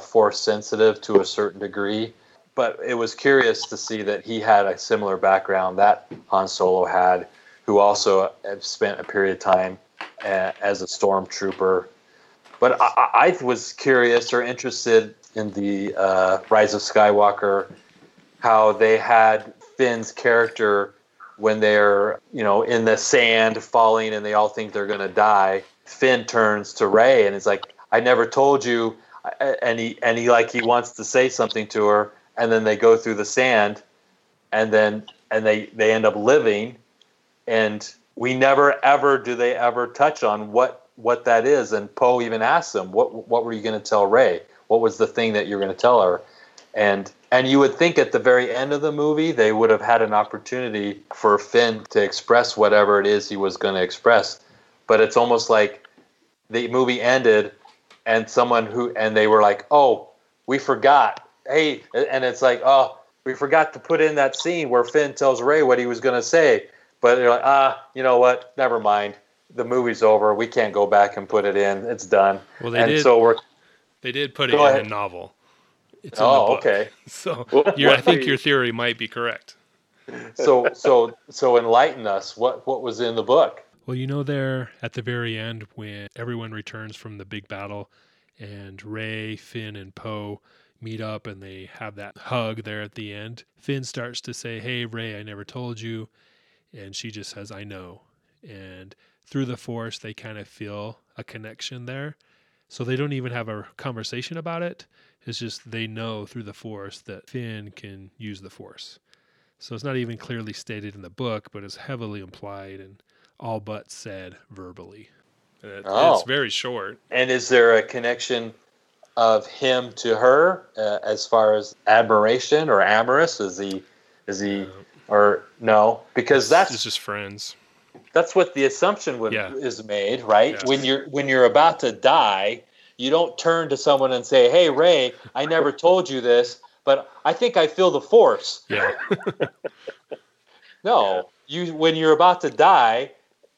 Force sensitive to a certain degree, but it was curious to see that he had a similar background that Han Solo had, who also had spent a period of time as a stormtrooper. But I was curious or interested in the Rise of Skywalker, how they had Finn's character when they're, you know, in the sand falling and they all think they're going to die. Finn turns to Rey and is like, I never told you. And he wants to say something to her. And then they go through the sand and they end up living. And we never, ever do they ever touch on what that is. And Poe even asks them, what were you going to tell Rey? What was the thing that you were going to tell her? And you would think at the very end of the movie, they would have had an opportunity for Finn to express whatever it is he was going to express. But it's almost like the movie ended and they were like, oh, we forgot. Hey, and it's like, oh, we forgot to put in that scene where Finn tells Rey what he was going to say. But they're like, you know what? Never mind. The movie's over. We can't go back and put it in. It's done. Well, they did put it in the novel. It's in the book. Okay. So I think your theory might be correct. So enlighten us. What was in the book? Well, you know, there at the very end when everyone returns from the big battle and Rey, Finn, and Poe meet up and they have that hug there at the end. Finn starts to say, "Hey, Rey, I never told you." And she just says, "I know." And through the Force, they kind of feel a connection there. So they don't even have a conversation about it. It's just they know through the Force that Finn can use the Force. So it's not even clearly stated in the book, but it's heavily implied and all but said verbally. It's very short. And is there a connection of him to her as far as admiration or amorous? Is he or no? Because it's just friends. That's what the assumption is made, right? Yeah. When you're about to die, you don't turn to someone and say, "Hey, Rey, I never told you this, but I think I feel the Force." Yeah. No, you when you're about to die,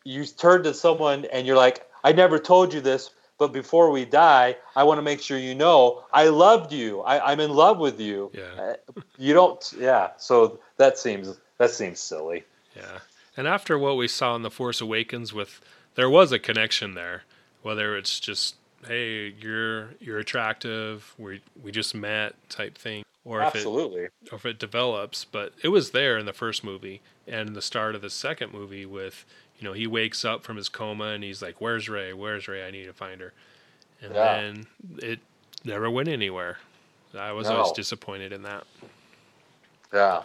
you turn to someone and you're like, "I never told you this, but before we die, I want to make sure you know I loved you. I'm in love with you." Yeah. You don't. Yeah. So that seems silly. Yeah. And after what we saw in The Force Awakens, there was a connection there, whether it's just, "Hey, you're attractive, we just met" type thing, or if it develops. But it was there in the first movie and the start of the second movie with, he wakes up from his coma and he's like, Where's Rey? I need to find her. And then it never went anywhere. I was always disappointed in that. Yeah.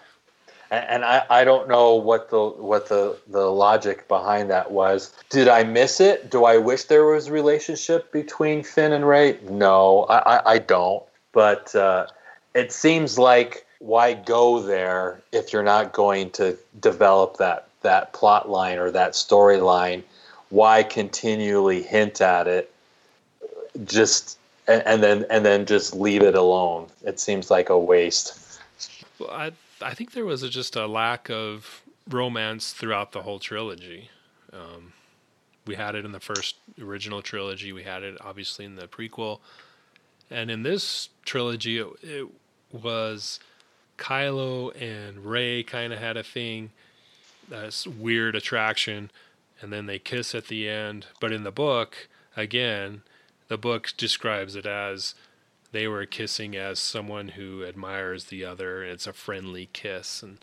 And I don't know what the logic behind that was. Did I miss it? Do I wish there was a relationship between Finn and Rey? No, I don't. But it seems like, why go there if you're not going to develop that plot line or that storyline? Why continually hint at it? Just and then just leave it alone. It seems like a waste. Well, I think there was just a lack of romance throughout the whole trilogy. We had it in the first original trilogy. We had it obviously in the prequel. And in this trilogy, it was Kylo and Rey kind of had a thing, this weird attraction, and then they kiss at the end. But in the book, again, the book describes it as they were kissing as someone who admires the other, and it's a friendly kiss. And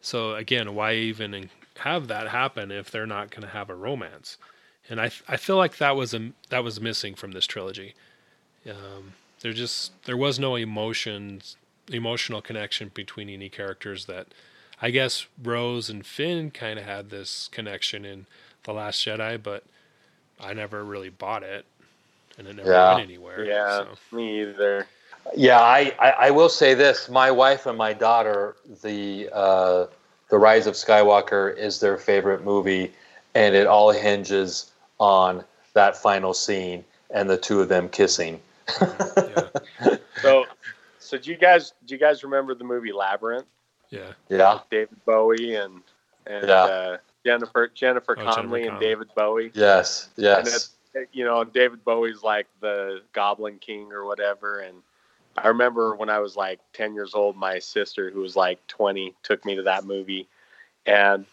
so, again, why even have that happen if they're not going to have a romance? And I feel like that was missing from this trilogy. There was no emotional connection between any characters. That I guess Rose and Finn kind of had this connection in The Last Jedi, but I never really bought it. And it never went anywhere. Yeah, so. Me either. Yeah, I will say this. My wife and my daughter, The Rise of Skywalker is their favorite movie, and it all hinges on that final scene and the two of them kissing. Yeah. So do you guys remember the movie Labyrinth? Yeah. Yeah. With David Bowie and Jennifer Connelly and David Bowie. Yes, yes. David Bowie's like the Goblin King or whatever. And I remember when I was like 10 years old, my sister, who was like 20, took me to that movie. And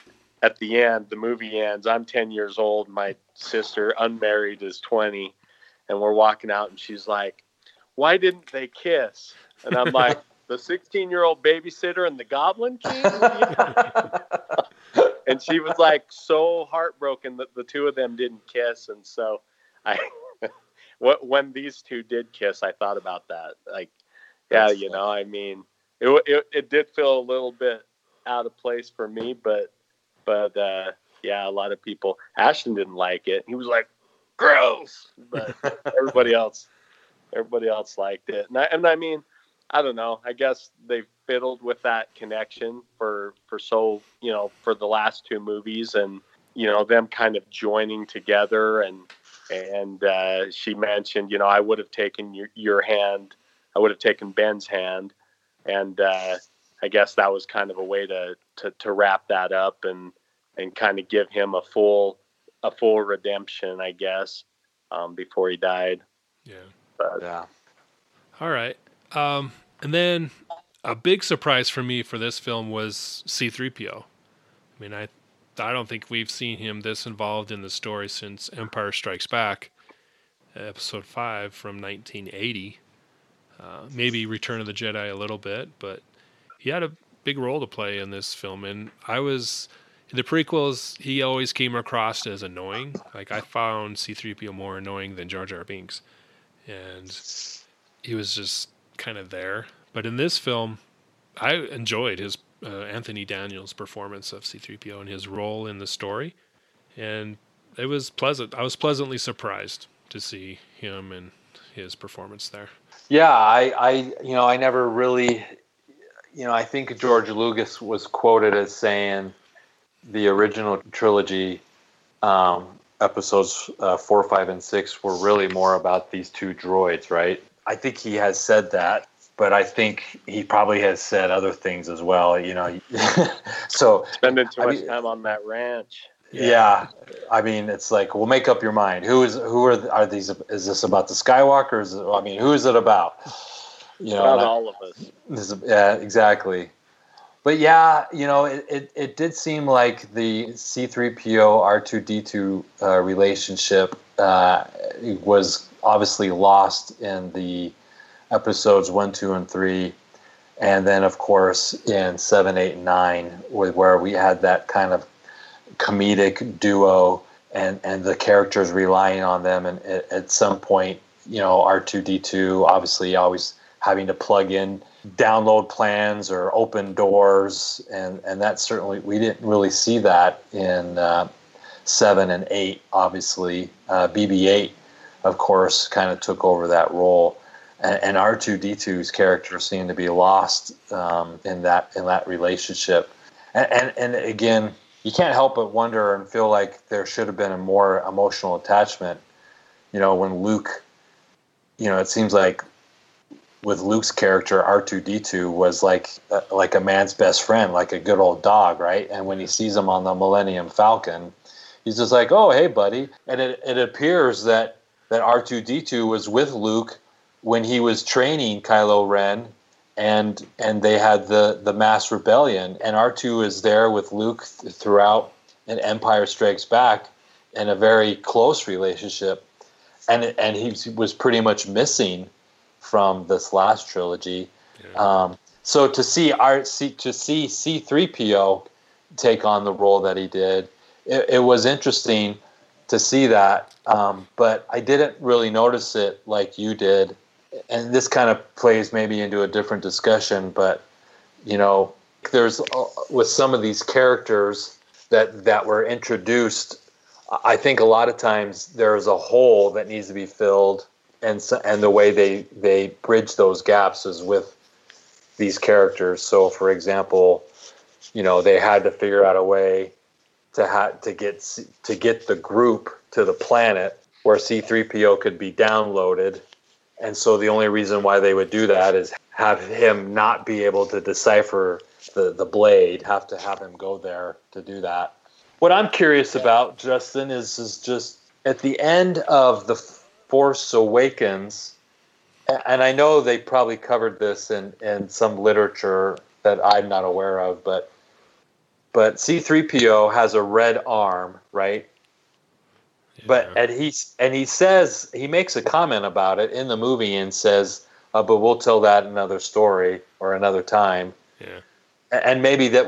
at the end, the movie ends. I'm 10 years old. My sister, unmarried, is 20. And we're walking out and she's like, "Why didn't they kiss?" And I'm like, "The 16-year-old babysitter and the Goblin King?" And she was like so heartbroken that the two of them didn't kiss. And so when these two did kiss, I thought about that. Like, yeah, it did feel a little bit out of place for me, but yeah, a lot of people. Ashton didn't like it. He was like, "Gross," but everybody else liked it. And I mean, I don't know. I guess they fiddled with that connection for the last two movies, and them kind of joining together. And she mentioned, I would have taken your hand. I would have taken Ben's hand, and I guess that was kind of a way to wrap that up and kind of give him a full redemption, I guess, before he died. Yeah. But, yeah. All right. And then a big surprise for me for this film was C-3PO. I mean, I don't think we've seen him this involved in the story since Empire Strikes Back. Episode 5 from 1980. Maybe Return of the Jedi a little bit, but he had a big role to play in this film. And I was... In the prequels, he always came across as annoying. Like, I found C-3PO more annoying than Jar Jar Binks. And he was just kind of there. But in this film, I enjoyed his Anthony Daniels' performance of C-3PO and his role in the story. And it was pleasant. I was pleasantly surprised to see him and his performance there. Yeah, I never really, I think George Lucas was quoted as saying the original trilogy, episodes 4, 5, and 6 were really more about these two droids, right? I think he has said that, but I think he probably has said other things as well, so spending too much time on that ranch. Yeah. I mean, it's like, well, make up your mind. Is this about the Skywalkers? Who is it about? About all of us. Yeah, exactly. But yeah, it did seem like the C-3PO R2-D2 relationship was obviously lost in the episodes 1, 2, and 3. And then, of course, in 7, 8, and 9, where we had that kind of comedic duo and the characters relying on them, and at some point R2-D2 obviously always having to plug in download plans or open doors, and that certainly we didn't really see that in 7 and 8. Obviously BB-8, of course, kind of took over that role, and R2-D2's character seemed to be lost in that relationship, and again, you can't help but wonder and feel like there should have been a more emotional attachment. When Luke, it seems like with Luke's character, R2-D2 was like a man's best friend, like a good old dog, right? And when he sees him on the Millennium Falcon, he's just like, oh, hey, buddy. And it appears that R2-D2 was with Luke when he was training Kylo Ren, and they had the mass rebellion, and R2 is there with Luke throughout an Empire Strikes Back in a very close relationship, and he was pretty much missing from this last trilogy. Yeah. So to see C-3PO take on the role that he did, it was interesting to see that, but I didn't really notice it like you did. And this kind of plays maybe into a different discussion, but there's with some of these characters that were introduced, I think a lot of times there's a hole that needs to be filled, and the way they bridge those gaps is with these characters. So, for example, they had to figure out a way to get the group to the planet where C-3PO could be downloaded. And so the only reason why they would do that is have him not be able to decipher the blade, have him go there to do that. What I'm curious about, Justin, is just at the end of The Force Awakens, and I know they probably covered this in some literature that I'm not aware of, but C-3PO has a red arm, right? But and he says, he makes a comment about it in the movie and says, but we'll tell that another story or another time. Yeah. And maybe the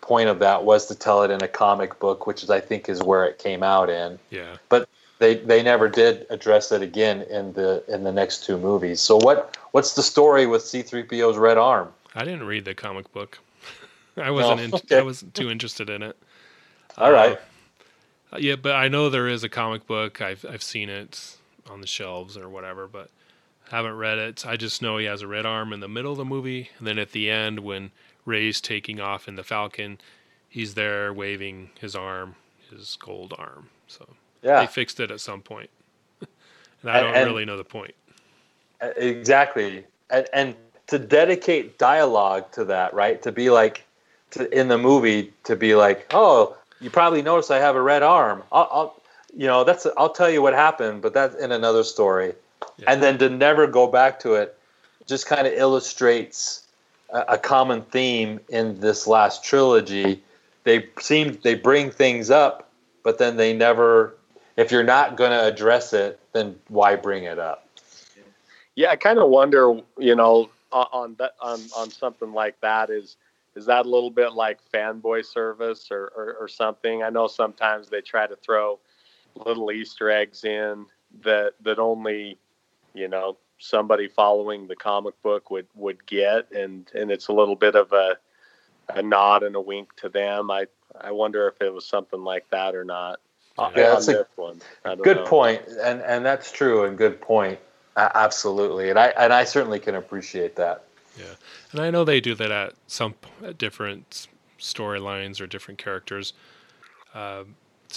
point of that was to tell it in a comic book, which is I think is where it came out in. Yeah. But they never did address it again in the next two movies. So what's the story with C-3PO's red arm? I didn't read the comic book. I wasn't too interested in it. All right. Yeah, but I know there is a comic book. I've seen it on the shelves or whatever, but haven't read it. I just know he has a red arm in the middle of the movie, and then at the end when Rey's taking off in the Falcon, he's there waving his arm, his gold arm. So yeah, they fixed it at some point. And I don't really know the point. Exactly. And to dedicate dialogue to that, right? To be like, in the movie, to be like, oh, you probably noticed I have a red arm. I'll tell you what happened, but that's in another story. Yeah. And then to never go back to it just kind of illustrates a common theme in this last trilogy. They bring things up, but then they never if you're not going to address it, then why bring it up? Yeah, I kind of wonder, you know, on something like that, is that a little bit like fanboy service or something? I know sometimes they try to throw little Easter eggs in that only, you know, somebody following the comic book would get, and it's a little bit of a nod and a wink to them. I wonder if it was something like that or not. Yeah, that's a good point, and that's true, and good point, absolutely. And I certainly can appreciate that. Yeah, and I know they do that at some different storylines or different characters to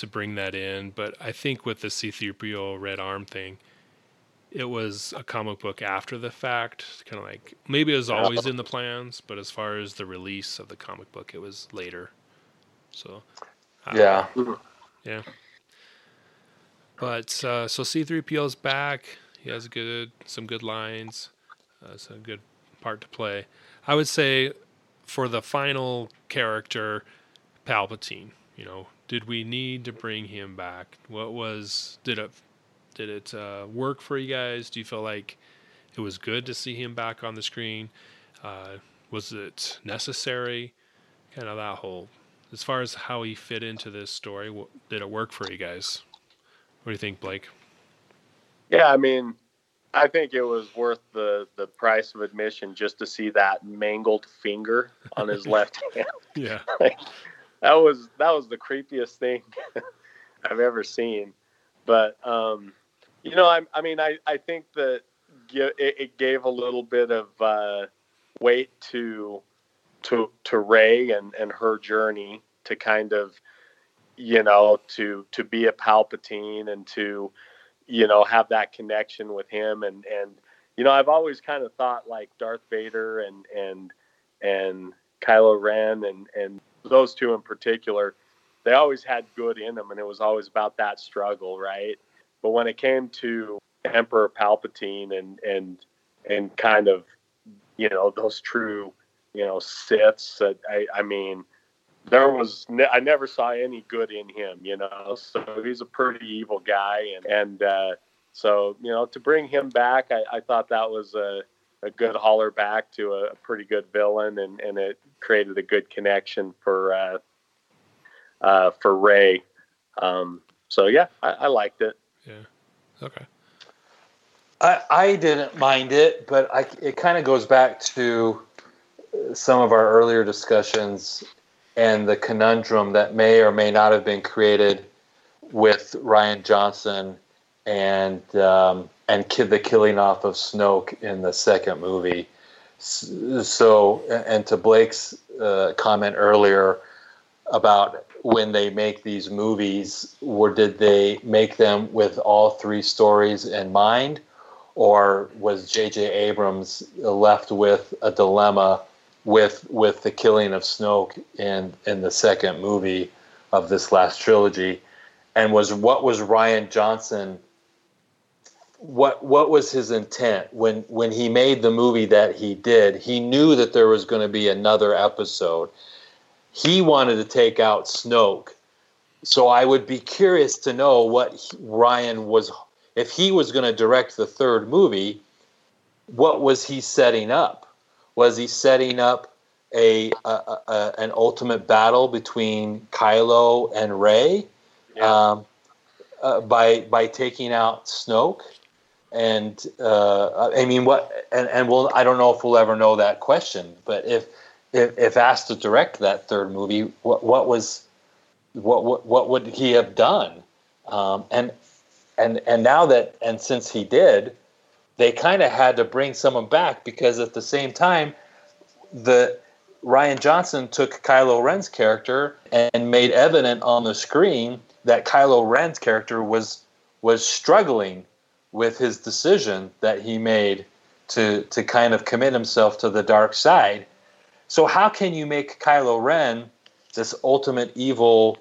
bring that in. But I think with the C-3PO red arm thing, it was a comic book after the fact, kind of like maybe it was always in the plans, but as far as the release of the comic book, it was later. So yeah. But so C-3PO's back. He has some good lines, some good part to play. I would say for the final character, Palpatine. You know, did we need to bring him back? Did it work for you guys? Do you feel like it was good to see him back on the screen? Was it necessary? Kind of that whole, as far as how he fit into this story, did it work for you guys? What do you think, Blake? Yeah, I mean, I think it was worth the price of admission just to see that mangled finger on his left hand. Yeah. Like, that was the creepiest thing I've ever seen. But, you know, I think that it gave a little bit of weight to Rey and her journey to kind of, you know, to be a Palpatine and to, you know, have that connection with him. And, you know, I've always kind of thought like Darth Vader and Kylo Ren and those two in particular, they always had good in them, and it was always about that struggle, right? But when it came to Emperor Palpatine and kind of, you know, those true, you know, Siths, I never saw any good in him, you know, so he's a pretty evil guy. And so, you know, to bring him back, I thought that was a good holler back to a pretty good villain, and it created a good connection for Rey. So yeah, I liked it. Yeah. Okay. I didn't mind it, but it kind of goes back to some of our earlier discussions and the conundrum that may or may not have been created with Rian Johnson and the killing off of Snoke in the second movie. So, and to Blake's comment earlier about when they make these movies, or did they make them with all three stories in mind, or was J.J. Abrams left with a dilemma with the killing of Snoke in the second movie of this last trilogy? And what was Rian Johnson, what was his intent when he made the movie that he did? He knew that there was going to be another episode. He wanted to take out Snoke. So I would be curious to know what Rian was, if he was going to direct the third movie, what was he setting up? Was he setting up an ultimate battle between Kylo and Rey, yeah, by taking out Snoke? And I mean, what? And we'll, I don't know if we'll ever know that question. But if asked to direct that third movie, what would he have done? And now that, and since he did, they kind of had to bring someone back, because at the same time, the Rian Johnson took Kylo Ren's character and made evident on the screen that Kylo Ren's character was struggling with his decision that he made to kind of commit himself to the dark side. So how can you make Kylo Ren this ultimate evil,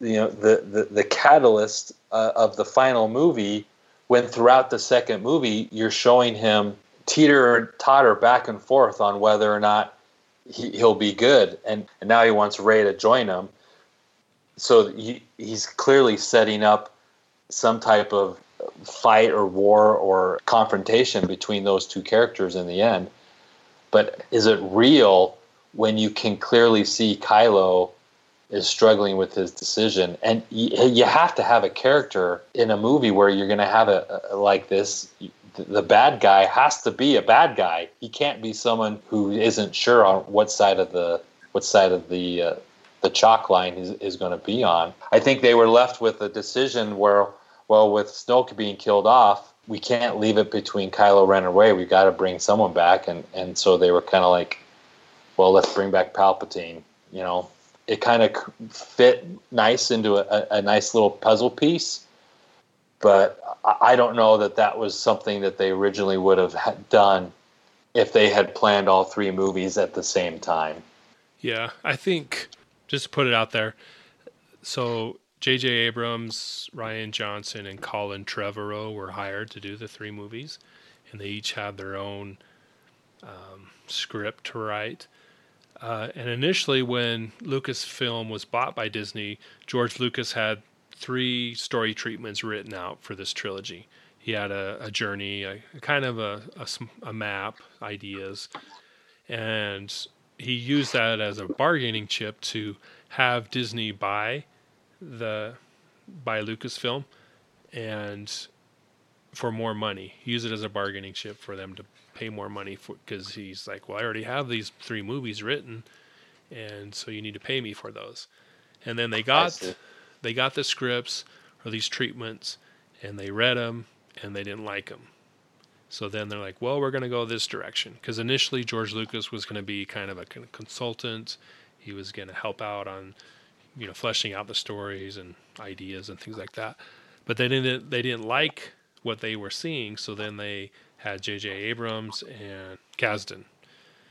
you know, the catalyst of the final movie, when throughout the second movie you're showing him totter back and forth on whether or not he'll be good, and now he wants Rey to join him? So he's clearly setting up some type of fight or war or confrontation between those two characters in the end. But is it real when you can clearly see Kylo is struggling with his decision? And you have to have a character in a movie where you're going to have a like this. The bad guy has to be a bad guy. He can't be someone who isn't sure on what side of the chalk line is going to be on. I think they were left with a decision where, well, with Snoke being killed off, we can't leave it between Kylo Ren and Rey. We got to bring someone back, and so they were kind of like, well, let's bring back Palpatine. You know, it kind of fit nice into a nice little puzzle piece. But I don't know that was something that they originally would have done if they had planned all three movies at the same time. Yeah, I think, just to put it out there, so J.J. Abrams, Rian Johnson, and Colin Trevorrow were hired to do the three movies, and they each had their own script to write. And initially, when Lucasfilm was bought by Disney, George Lucas had three story treatments written out for this trilogy. He had a journey, a kind of a map, ideas, and he used that as a bargaining chip to have Disney buy Lucasfilm, and for more money. He used it as a bargaining chip for them to pay more money for, because he's like, well, I already have these three movies written, and so you need to pay me for those. And then they got the scripts or these treatments, and they read them, and they didn't like them. So then they're like, well, we're going to go this direction. Because initially George Lucas was going to be kind of a consultant. He was going to help out on, you know, fleshing out the stories and ideas and things like that. But they didn't like what they were seeing, so then they had J.J. Abrams and Kasdan.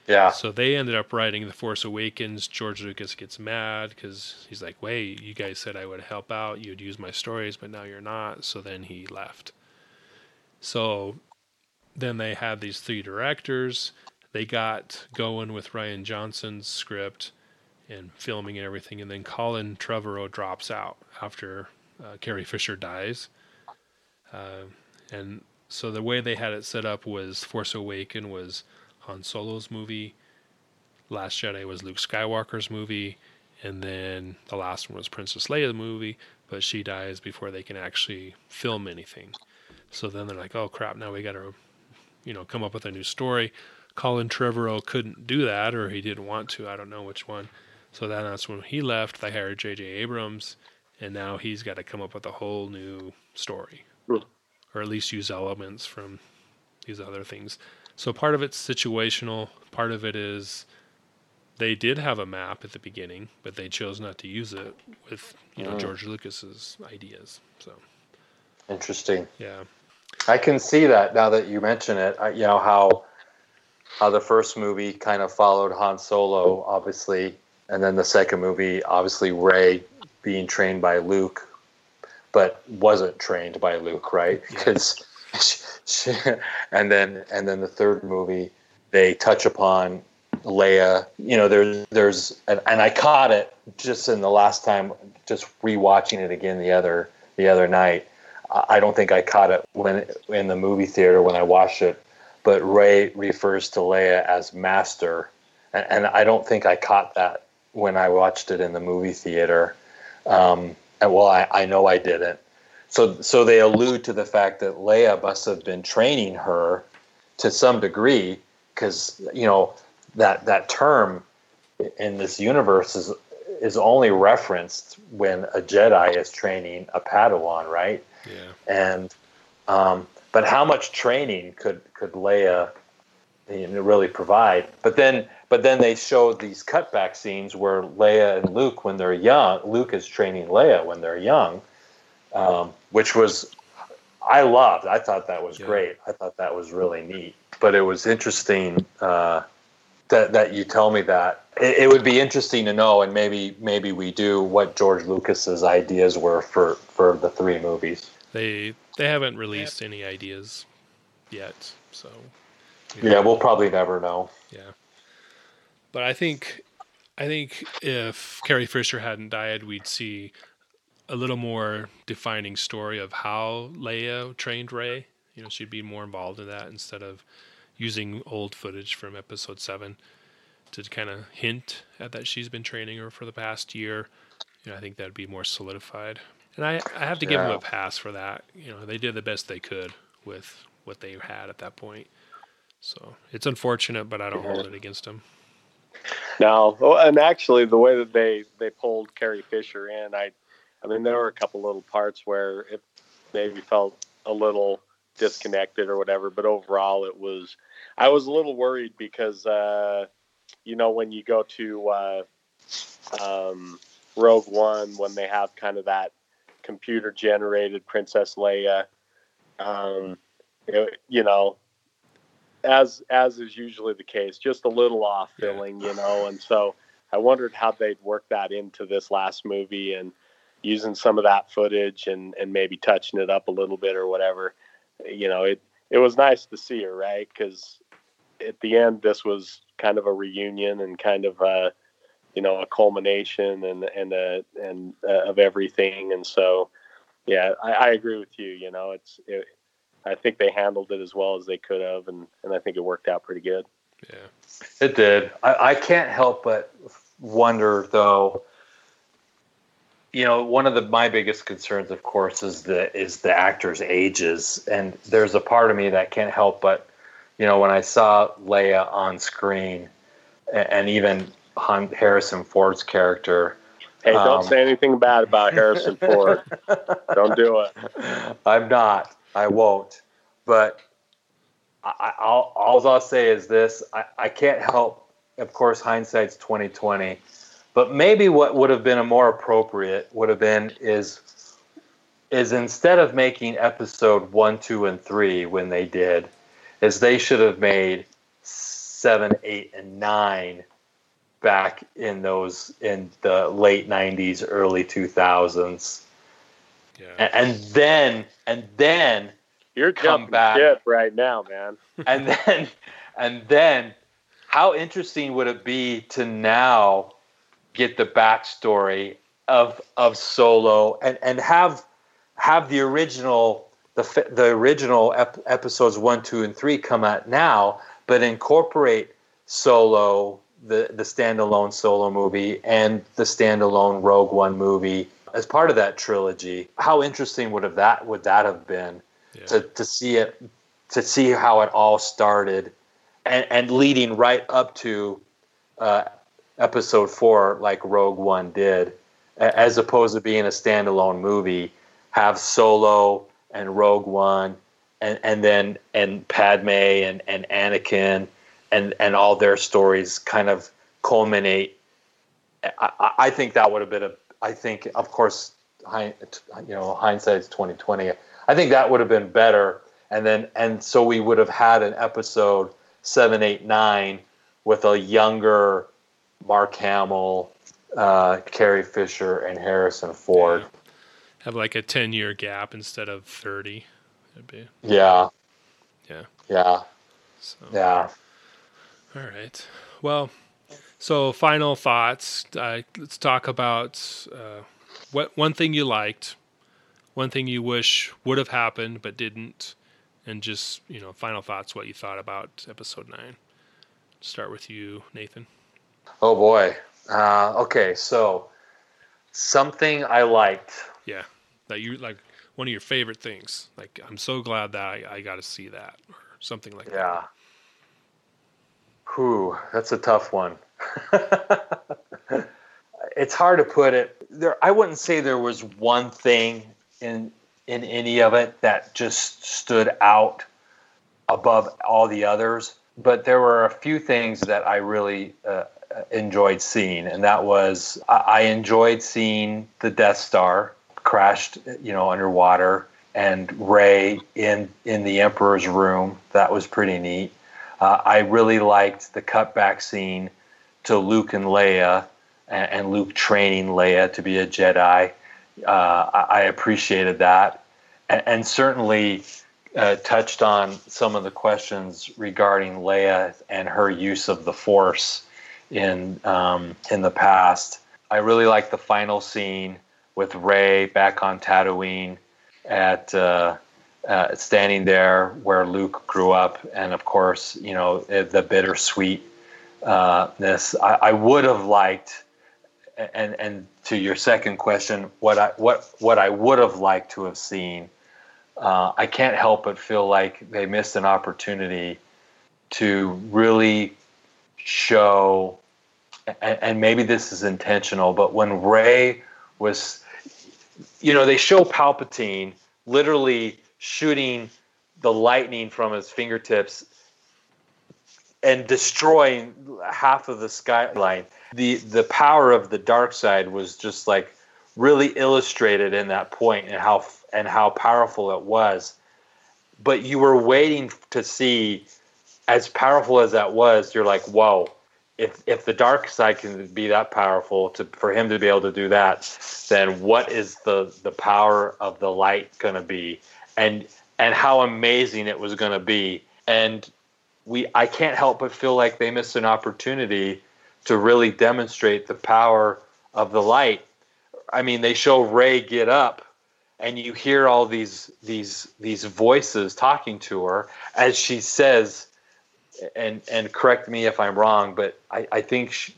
Yeah. So they ended up writing The Force Awakens. George Lucas gets mad because he's like, wait, you guys said I would help out. You'd use my stories, but now you're not. So then he left. So then they had these three directors. They got going with Rian Johnson's script and filming and everything. And then Colin Trevorrow drops out after Carrie Fisher dies. And so the way they had it set up was Force Awakens was Han Solo's movie, Last Jedi was Luke Skywalker's movie, and then the last one was Princess Leia's movie, but she dies before they can actually film anything. So then they're like, oh crap, now we got to, you know, come up with a new story. Colin Trevorrow couldn't do that, or he didn't want to, I don't know which one. So then that's when he left. They hired J.J. Abrams, and now he's got to come up with a whole new story, or at least use elements from these other things. So part of it's situational, part of it is they did have a map at the beginning, but they chose not to use it with, you know, George Lucas's ideas. So interesting. Yeah. I can see that now that you mention it, you know, how the first movie kind of followed Han Solo, obviously, and then the second movie, obviously Rey being trained by Luke, but wasn't trained by Luke, right? Because and then the third movie, they touch upon Leia. You know, there's and I caught it just in the last time, just rewatching it again the other night. I don't think I caught it when in the movie theater when I watched it, but Rey refers to Leia as master, and I don't think I caught that when I watched it in the movie theater. And well, I know I didn't. So they allude to the fact that Leia must have been training her to some degree, because, you know, that term in this universe is only referenced when a Jedi is training a Padawan, right? Yeah. And but how much training could Leia, you know, really provide? But then they show these cutback scenes where Leia and Luke, when they're young, Luke is training Leia when they're young. Which was, I loved. I thought that was great. I thought that was really neat. But it was interesting that you tell me that. It would be interesting to know, and maybe we do, what George Lucas's ideas were for the three movies. They haven't released any ideas yet, so you know. Yeah, we'll probably never know. Yeah, but I think if Carrie Fisher hadn't died, we'd see a little more defining story of how Leia trained Rey. You know, she'd be more involved in that instead of using old footage from Episode 7 to kind of hint at that she's been training her for the past year. You know, I think that'd be more solidified. And I have to give them a pass for that. You know, they did the best they could with what they had at that point. So it's unfortunate, but I don't hold it against them. No, and actually the way that they pulled Carrie Fisher in, I mean, there were a couple little parts where it maybe felt a little disconnected or whatever, but overall it was, I was a little worried because, you know, when you go to Rogue One, when they have kind of that computer generated Princess Leia, you know, as is usually the case, just a little off filling, you know, and so I wondered how they'd work that into this last movie and using some of that footage and maybe touching it up a little bit or whatever. You know, it was nice to see her, right? Because at the end, this was kind of a reunion and kind of a, you know, a culmination and of everything. And so, yeah, I agree with you. You know, I think they handled it as well as they could have, and I think it worked out pretty good. Yeah, it did. I can't help but wonder, though. You know, one of my biggest concerns, of course, is the actors' ages, and there's a part of me that can't help but, you know, when I saw Leia on screen, and even Harrison Ford's character. Hey, don't say anything bad about Harrison Ford. Don't do it. I'm not. I won't. But all I'll say is this: I can't help. Of course, hindsight's 20/20. But maybe what would have been a more appropriate would have been is instead of making episode 1, 2, and 3 when they did, is they should have made 7, 8, and 9 back in the late 90s, early 2000s, and then you're come back shit right now, man, and then how interesting would it be to now get the backstory of Solo and have the original episodes 1, 2, and 3 come out now, but incorporate Solo, the standalone Solo movie and the standalone Rogue One movie as part of that trilogy. How interesting would that have been to see how it all started and leading right up to Episode 4, like Rogue One did, as opposed to being a standalone movie, have Solo and Rogue One and then Padme and Anakin and all their stories kind of culminate. I think that would have been of course, you know, hindsight's 20/20. I think that would have been better, and so we would have had an episode 7, 8, 9 with a younger Mark Hamill, Carrie Fisher, and Harrison Ford. Yeah. Have like a 10-year gap instead of 30. That'd be... Yeah. So. Yeah. All right. Well, so final thoughts. Let's talk about what one thing you liked, one thing you wish would have happened but didn't, and just, you know, final thoughts, what you thought about Episode 9. Start with you, Nathan. Oh boy. Okay, so something I liked. Yeah, that you like one of your favorite things. Like, I'm so glad that I got to see that, or something like that. Yeah. Ooh, that's a tough one. It's hard to put it. I wouldn't say there was one thing in any of it that just stood out above all the others, but there were a few things that I really enjoyed seeing, and that was I enjoyed seeing the Death Star crashed, you know, underwater, and Rey in the Emperor's room. That was pretty neat. I really liked the cutback scene to Luke and Leia, and Luke training Leia to be a Jedi. I appreciated that, and certainly touched on some of the questions regarding Leia and her use of the Force in the past. I really like the final scene with Rey back on Tatooine at standing there where Luke grew up. And of course, you know, the bittersweetness. I would have liked, and to your second question, what I would have liked to have seen, I can't help but feel like they missed an opportunity to really show, and maybe this is intentional, but when Rey was, you know, they show Palpatine literally shooting the lightning from his fingertips and destroying half of the skyline. The power of the dark side was just like really illustrated in that point, and how powerful it was. But you were waiting to see, as powerful as that was, you're like, whoa, if the dark side can be that powerful, for him to be able to do that, then what is the power of the light going to be? And how amazing it was going to be. And I can't help but feel like they missed an opportunity to really demonstrate the power of the light. I mean, they show Rey get up, and you hear all these voices talking to her as she says, and correct me if I'm wrong, but I think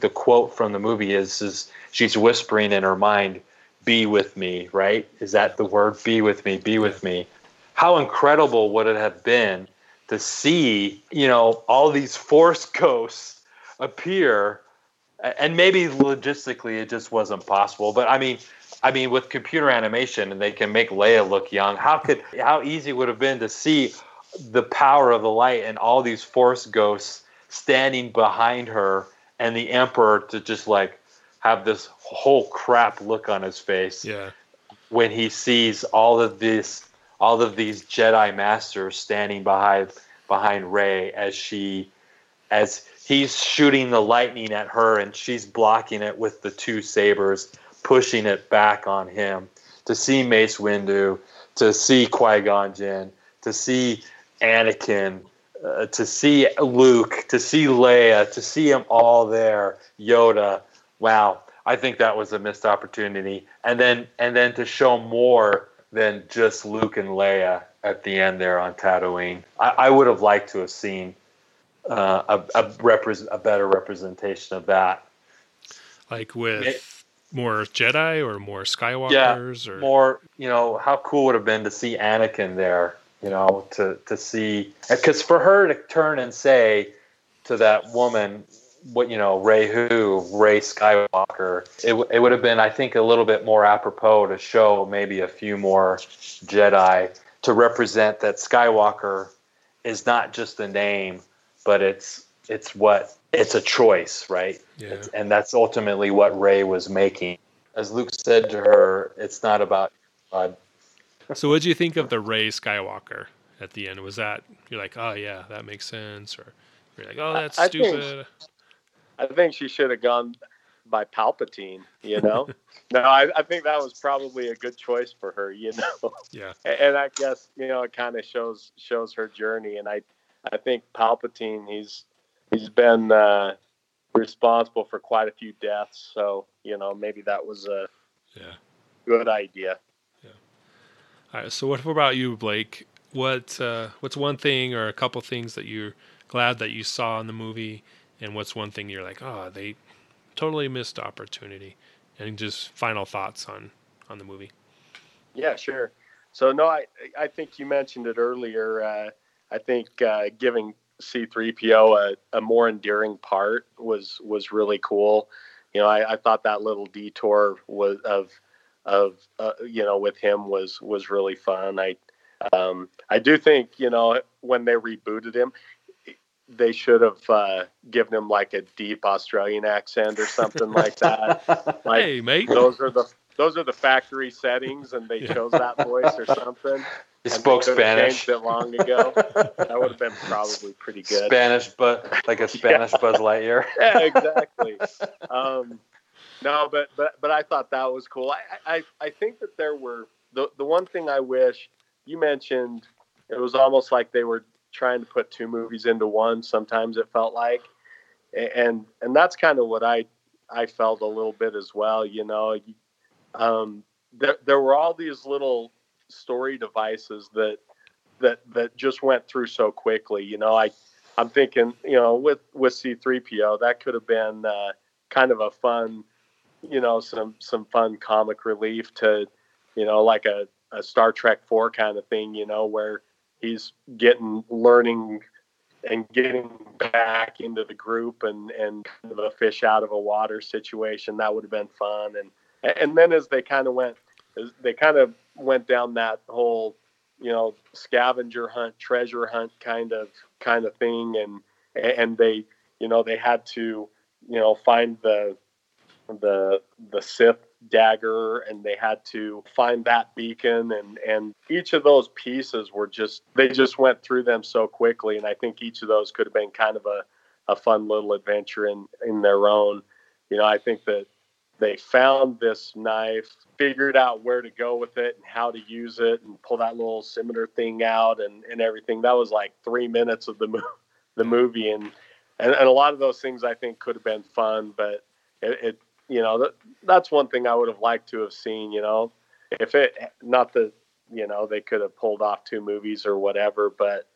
the quote from the movie is she's whispering in her mind, "Be with me," right? Is that the word? Be with me, be with me. How incredible would it have been to see, you know, all these Force ghosts appear? And maybe logistically it just wasn't possible, but I mean with computer animation and they can make Leia look young, how easy would it have been to see the power of the light and all these Force ghosts standing behind her, and the Emperor to just like have this whole crap look on his face when he sees all of these Jedi Masters standing behind Rey as he's shooting the lightning at her and she's blocking it with the two sabers, pushing it back on him. To see Mace Windu, to see Qui-Gon Jinn, to see Anakin, to see Luke, to see Leia, to see them all there, Yoda. Wow, I think that was a missed opportunity. And then to show more than just Luke and Leia at the end there on Tatooine. I would have liked to have seen a better representation of that. Like with more Jedi or more Skywalkers? Yeah, or more, you know, how cool would it have been to see Anakin there, you know, to see... Because for her to turn and say to that woman, what, you know, Rey Skywalker, it would have been, I think, a little bit more apropos to show maybe a few more Jedi to represent that Skywalker is not just a name, but it's a choice, right? Yeah. And that's ultimately what Rey was making. As Luke said to her, it's not about God. So what did you think of the Rey Skywalker at the end? Was that, you're like, oh yeah, that makes sense? Or you're like, oh, that's stupid. I think she should have gone by Palpatine, you know? No, I think that was probably a good choice for her, you know? Yeah. And I guess, you know, it kind of shows her journey. And I think Palpatine, he's been responsible for quite a few deaths. So, you know, maybe that was a good idea. Yeah. All right. So what about you, Blake? What's one thing or a couple things that you're glad that you saw in the movie? And what's one thing you're like, oh, they totally missed opportunity? And just final thoughts on the movie. Yeah, sure. So, no, I think you mentioned it earlier. I think giving C-3PO a more endearing part was really cool. You know, I thought that little detour was with him was really fun. I do think, you know, when they rebooted him, they should have given him like a deep Australian accent or something like that. Like, hey, mate. Those are the factory settings, and they chose that voice or something. He spoke Spanish. Changed it long ago. That would have been probably pretty good. Spanish, but like a Spanish Buzz Lightyear. Yeah, exactly. No, but I thought that was cool. I think that there were the one thing I wish you mentioned. It was almost like they were trying to put two movies into one. Sometimes it felt like, and that's kind of what I felt a little bit as well. You know, There were all these little story devices that just went through so quickly. You know, I'm thinking, you know, with C-3PO, that could have been kind of a fun, you know, some fun comic relief to, you know, like a Star Trek 4 kind of thing, you know, where he's learning and getting back into the group and kind of a fish out of a water situation. That would have been fun. And then as they kind of went down that whole, you know, scavenger hunt, treasure hunt kind of thing. And they, you know, they had to, you know, find the Sith dagger, and they had to find that beacon. And each of those pieces they just went through them so quickly. And I think each of those could have been kind of a fun little adventure in their own. You know, I think that they found this knife, figured out where to go with it and how to use it, and pull that little scimitar thing out and everything. That was like 3 minutes of the movie, and a lot of those things I think could have been fun, but it you know, that's one thing I would have liked to have seen. You know, if it not that you know they could have pulled off 2 movies or whatever, but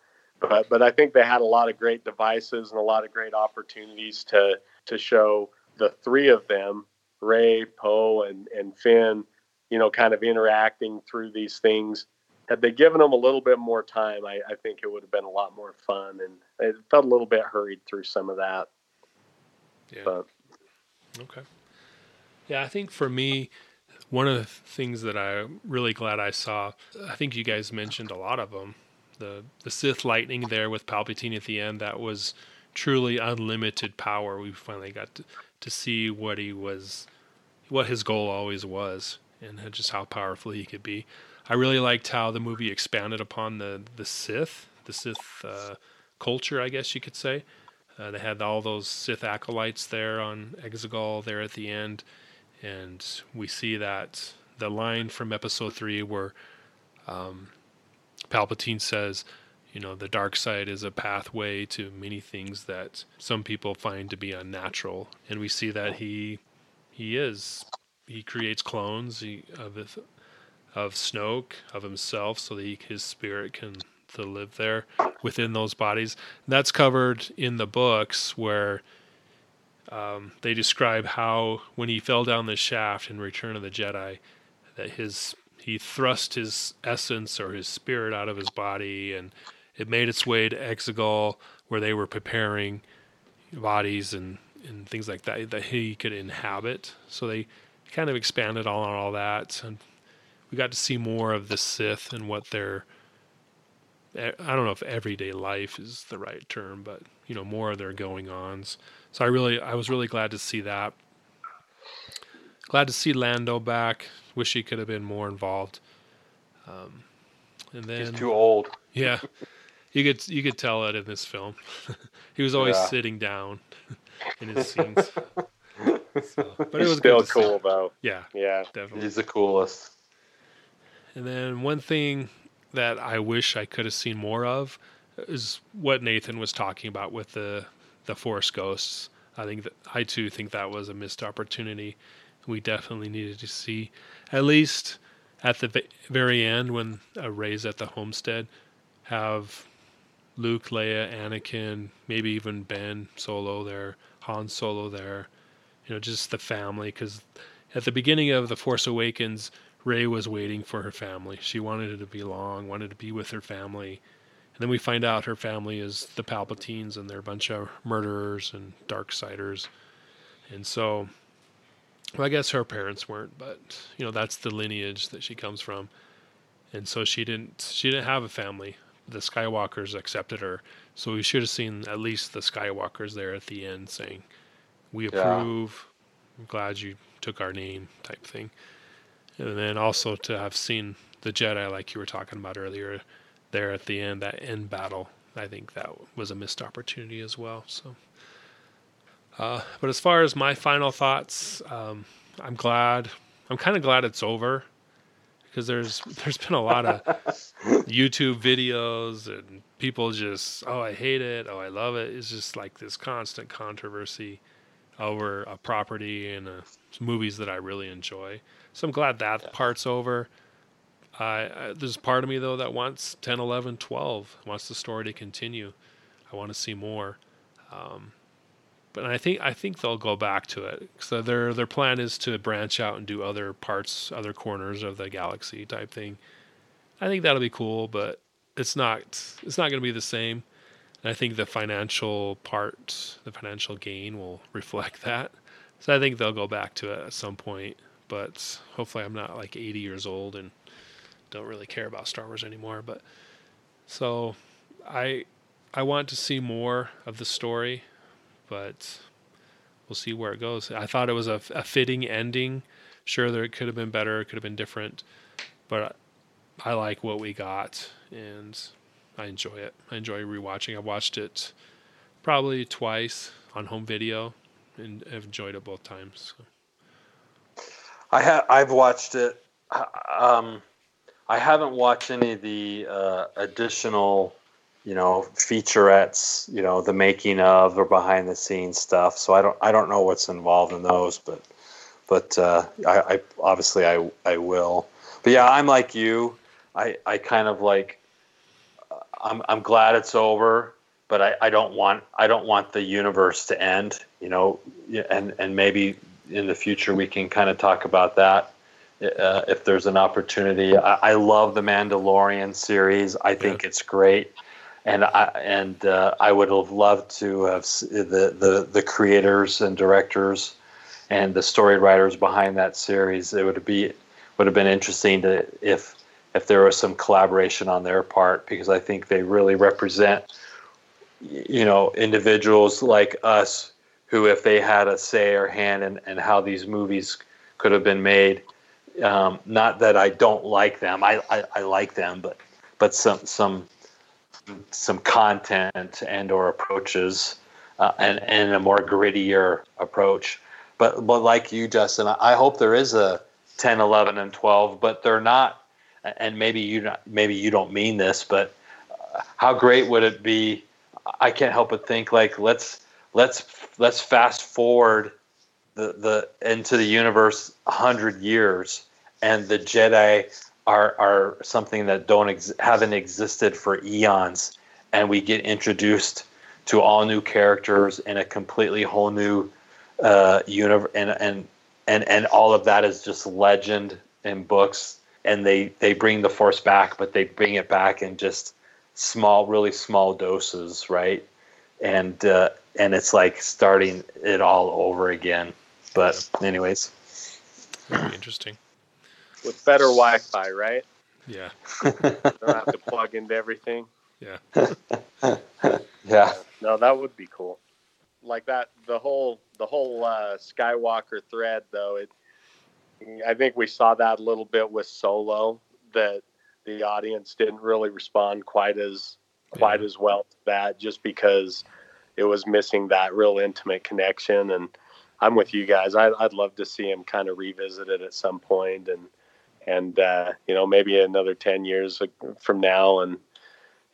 I think they had a lot of great devices and a lot of great opportunities to show the three of them, Rey, Poe, and Finn, you know, kind of interacting through these things. Had they given them a little bit more time, I think it would have been a lot more fun. And it felt a little bit hurried through some of that. Yeah. But. Okay. Yeah, I think for me, one of the things that I'm really glad I saw, I think you guys mentioned a lot of them, the Sith lightning there with Palpatine at the end, that was truly unlimited power. We finally got to see what his goal always was, and just how powerful he could be. I really liked how the movie expanded upon the Sith culture, I guess you could say. They had all those Sith acolytes there on Exegol there at the end, and we see that the line from Episode 3 where Palpatine says, you know, the dark side is a pathway to many things that some people find to be unnatural. And we see that he creates clones of Snoke, of himself, so that his spirit can to live there within those bodies. And that's covered in the books where they describe how when he fell down the shaft in Return of the Jedi, that he thrust his essence or his spirit out of his body, and it made its way to Exegol where they were preparing bodies and things like that he could inhabit. So they kind of expanded on all that, and we got to see more of the Sith and what their, I don't know if everyday life is the right term, but you know, more of their going-ons. So I was really glad to see that. Glad to see Lando back. Wish he could have been more involved. And then he's too old. Yeah, you could tell it in this film. He was always sitting down in his scenes. So, but it was still cool though. Yeah, definitely. He's the coolest. And then one thing that I wish I could have seen more of is what Nathan was talking about with the Force Ghosts. I too think that was a missed opportunity. We definitely needed to see, at least at the very end when Rey's at the homestead, have Luke, Leia, Anakin, maybe even Ben Solo there, Han Solo there, you know, just the family. Because at the beginning of The Force Awakens, Rey was waiting for her family. She wanted to belong, wanted to be with her family. And then we find out her family is the Palpatines, and they're a bunch of murderers and Darksiders. And so, well, I guess her parents weren't, but you know, that's the lineage that she comes from. And so she didn't have a family. The Skywalkers accepted her. So we should have seen at least the Skywalkers there at the end saying, we approve. I'm glad you took our name, type thing. And then also to have seen the Jedi, like you were talking about earlier, there at the end, that end battle. I think that was a missed opportunity as well. So, but as far as my final thoughts, I'm kind of glad it's over, because there's been a lot of YouTube videos and people just, oh, I hate it, oh, I love it. It's just like this constant controversy over a property and movies that I really enjoy. So I'm glad that part's over. There's part of me, though, that wants 10, 11, 12, wants the story to continue. I want to see more. But I think they'll go back to it. So their plan is to branch out and do other parts, other corners of the galaxy type thing. I think that'll be cool, but it's not going to be the same. And I think the financial gain will reflect that. So I think they'll go back to it at some point. But hopefully I'm not like 80 years old and don't really care about Star Wars anymore. But so I want to see more of the story, but we'll see where it goes. I thought it was a fitting ending. Sure, there could have been better, it could have been different, but I like what we got and I enjoy it. I enjoy rewatching. I watched it probably twice on home video and I've enjoyed it both times. So. I've watched it. I haven't watched any of the additional, featurettes, the making of or behind the scenes stuff. So I don't know what's involved in those, but I obviously I will. But yeah, I'm like you. I kind of like. I'm glad it's over, but I don't want the universe to end. And maybe in the future we can kind of talk about that. If there's an opportunity, I love the Mandalorian series. I think it's great, and I would have loved to have the creators and directors and the story writers behind that series. It would have been interesting to if there was some collaboration on their part, because I think they really represent individuals like us who, if they had a say or hand in how these movies could have been made. Not that I don't like them. I like them, but some content and or approaches and a more grittier approach. But like you, Justin, I hope there is a 10, 11, and 12. But they're not. And maybe you don't mean this, but how great would it be? I can't help but think like let's fast forward into the universe 100 years, and the Jedi are something that haven't existed for eons, and we get introduced to all new characters in a completely whole new universe, and all of that is just legend in books, and they bring the Force back, but they bring it back in just really small doses, right? And it's like starting it all over again. But anyways, very interesting. With better Wi-Fi, right? Yeah. You don't have to plug into everything. Yeah. Yeah. No, that would be cool. Like that, the whole Skywalker thread, though. I think we saw that a little bit with Solo, that the audience didn't really respond quite as well to that, just because it was missing that real intimate connection. And I'm with you guys. I'd love to see him kind of revisit it at some point, and maybe another 10 years from now, and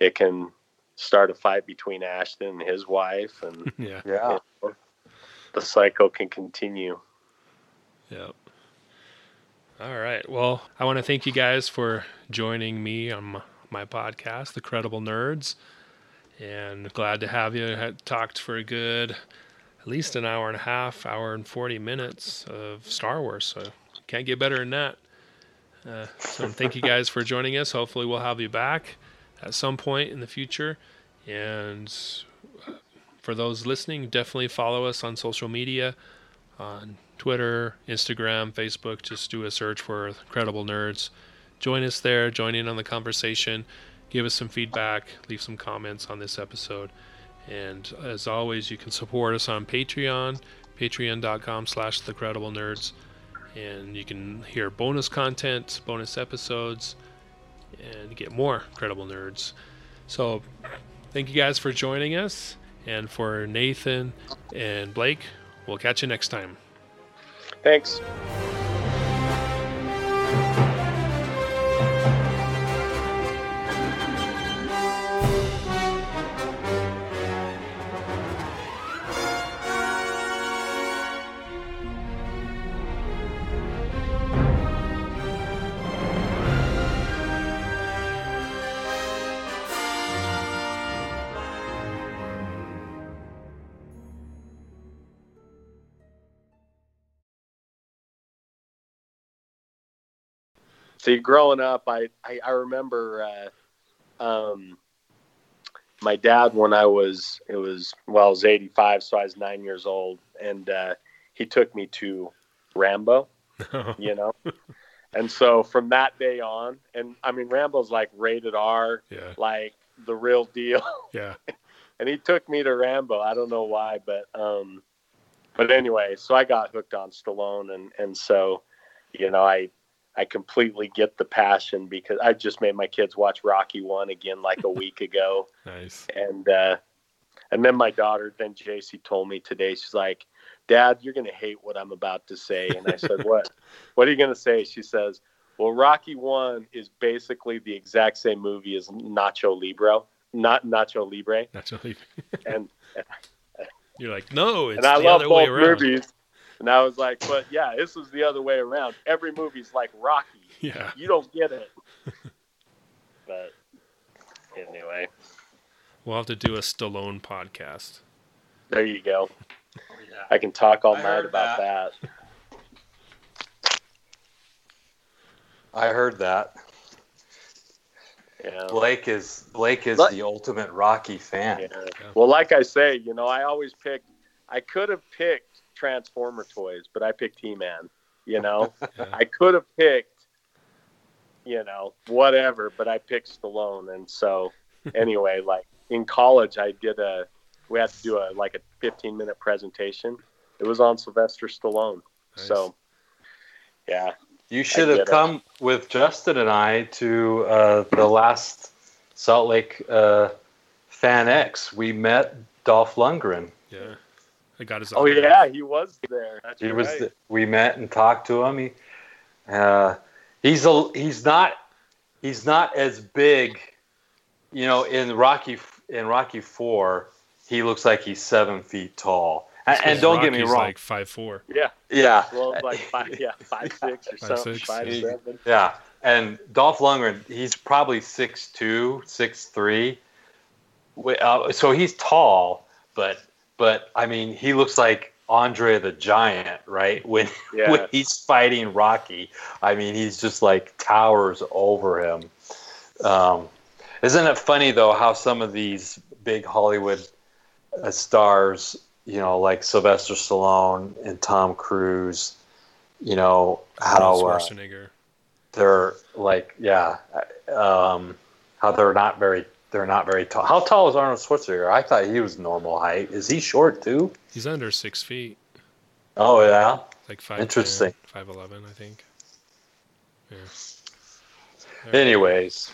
it can start a fight between Ashton and his wife, and yeah. The cycle can continue. Yep. All right. Well, I want to thank you guys for joining me on my podcast, The Credible Nerds, and glad to have you. I talked for a good, at least an hour and a half, hour and 40 minutes of Star Wars. So can't get better than that. So thank you guys for joining us. Hopefully we'll have you back at some point in the future. And for those listening, definitely follow us on social media, on Twitter, Instagram, Facebook. Just do a search for Credible Nerds. Join us there. Join in on the conversation. Give us some feedback, leave some comments on this episode. And as always, you can support us on Patreon, patreon.com/thecrediblenerds. And you can hear bonus content, bonus episodes, and get more Credible Nerds. So thank you guys for joining us. And for Nathan and Blake, we'll catch you next time. Thanks. See, growing up, I remember my dad, when I was 85, so I was 9 years old, and he took me to Rambo, you know? And so from that day on, and I mean, Rambo's like rated R, yeah, like the real deal. Yeah. And he took me to Rambo. I don't know why, but anyway, so I got hooked on Stallone. And so, you know, I completely get the passion, because I just made my kids watch Rocky 1 again, like a week ago. Nice. And then my daughter, then JC, told me today, she's like, "Dad, you're going to hate what I'm about to say." And I said, "What? What are you going to say?" She says, "Well, Rocky 1 is basically the exact same movie as Nacho Libre. Nacho Libre." and you're like, "No, it's the other way around." And I love both movies. And I was like, "But yeah, this is the other way around. Every movie's like Rocky. Yeah, you don't get it." But anyway, we'll have to do a Stallone podcast. There you go. Oh, yeah. I can talk all night about that. I heard that. Yeah. Blake is the ultimate Rocky fan. Yeah. Yeah. Well, like I say, you know, I could have picked Transformer toys, but I picked He-Man, you know. Yeah. I could have picked, you know, whatever, but I picked Stallone. And so anyway, like in college, we had to do a 15-minute presentation. It was on Sylvester Stallone. Nice. So, yeah. You should have come with Justin and I to the last Salt Lake Fan X. We met Dolph Lundgren. Yeah. I got his autograph. Oh, yeah. He was there. That's he right. was. We met and talked to him. He's not as big, you know, in Rocky 4. He looks like he's 7 feet tall, and don't Rocky's get me wrong, like 5'4". Yeah, yeah. Well, like 5'6" or something, 5'7". Yeah, and Dolph Lundgren, he's probably 6'2", 6'3". So he's tall, but I mean, he looks like Andre the Giant, right? When he's fighting Rocky, I mean, he's just like towers over him. Isn't it funny though how some of these big Hollywood stars, you know, like Sylvester Stallone and Tom Cruise, you know, how Schwarzenegger, they're like, yeah, how they're not very tall. How tall is Arnold Schwarzenegger? I thought he was normal height. Is he short too? He's under 6 feet. Oh yeah, like 5'11", I think. Yeah. Anyways.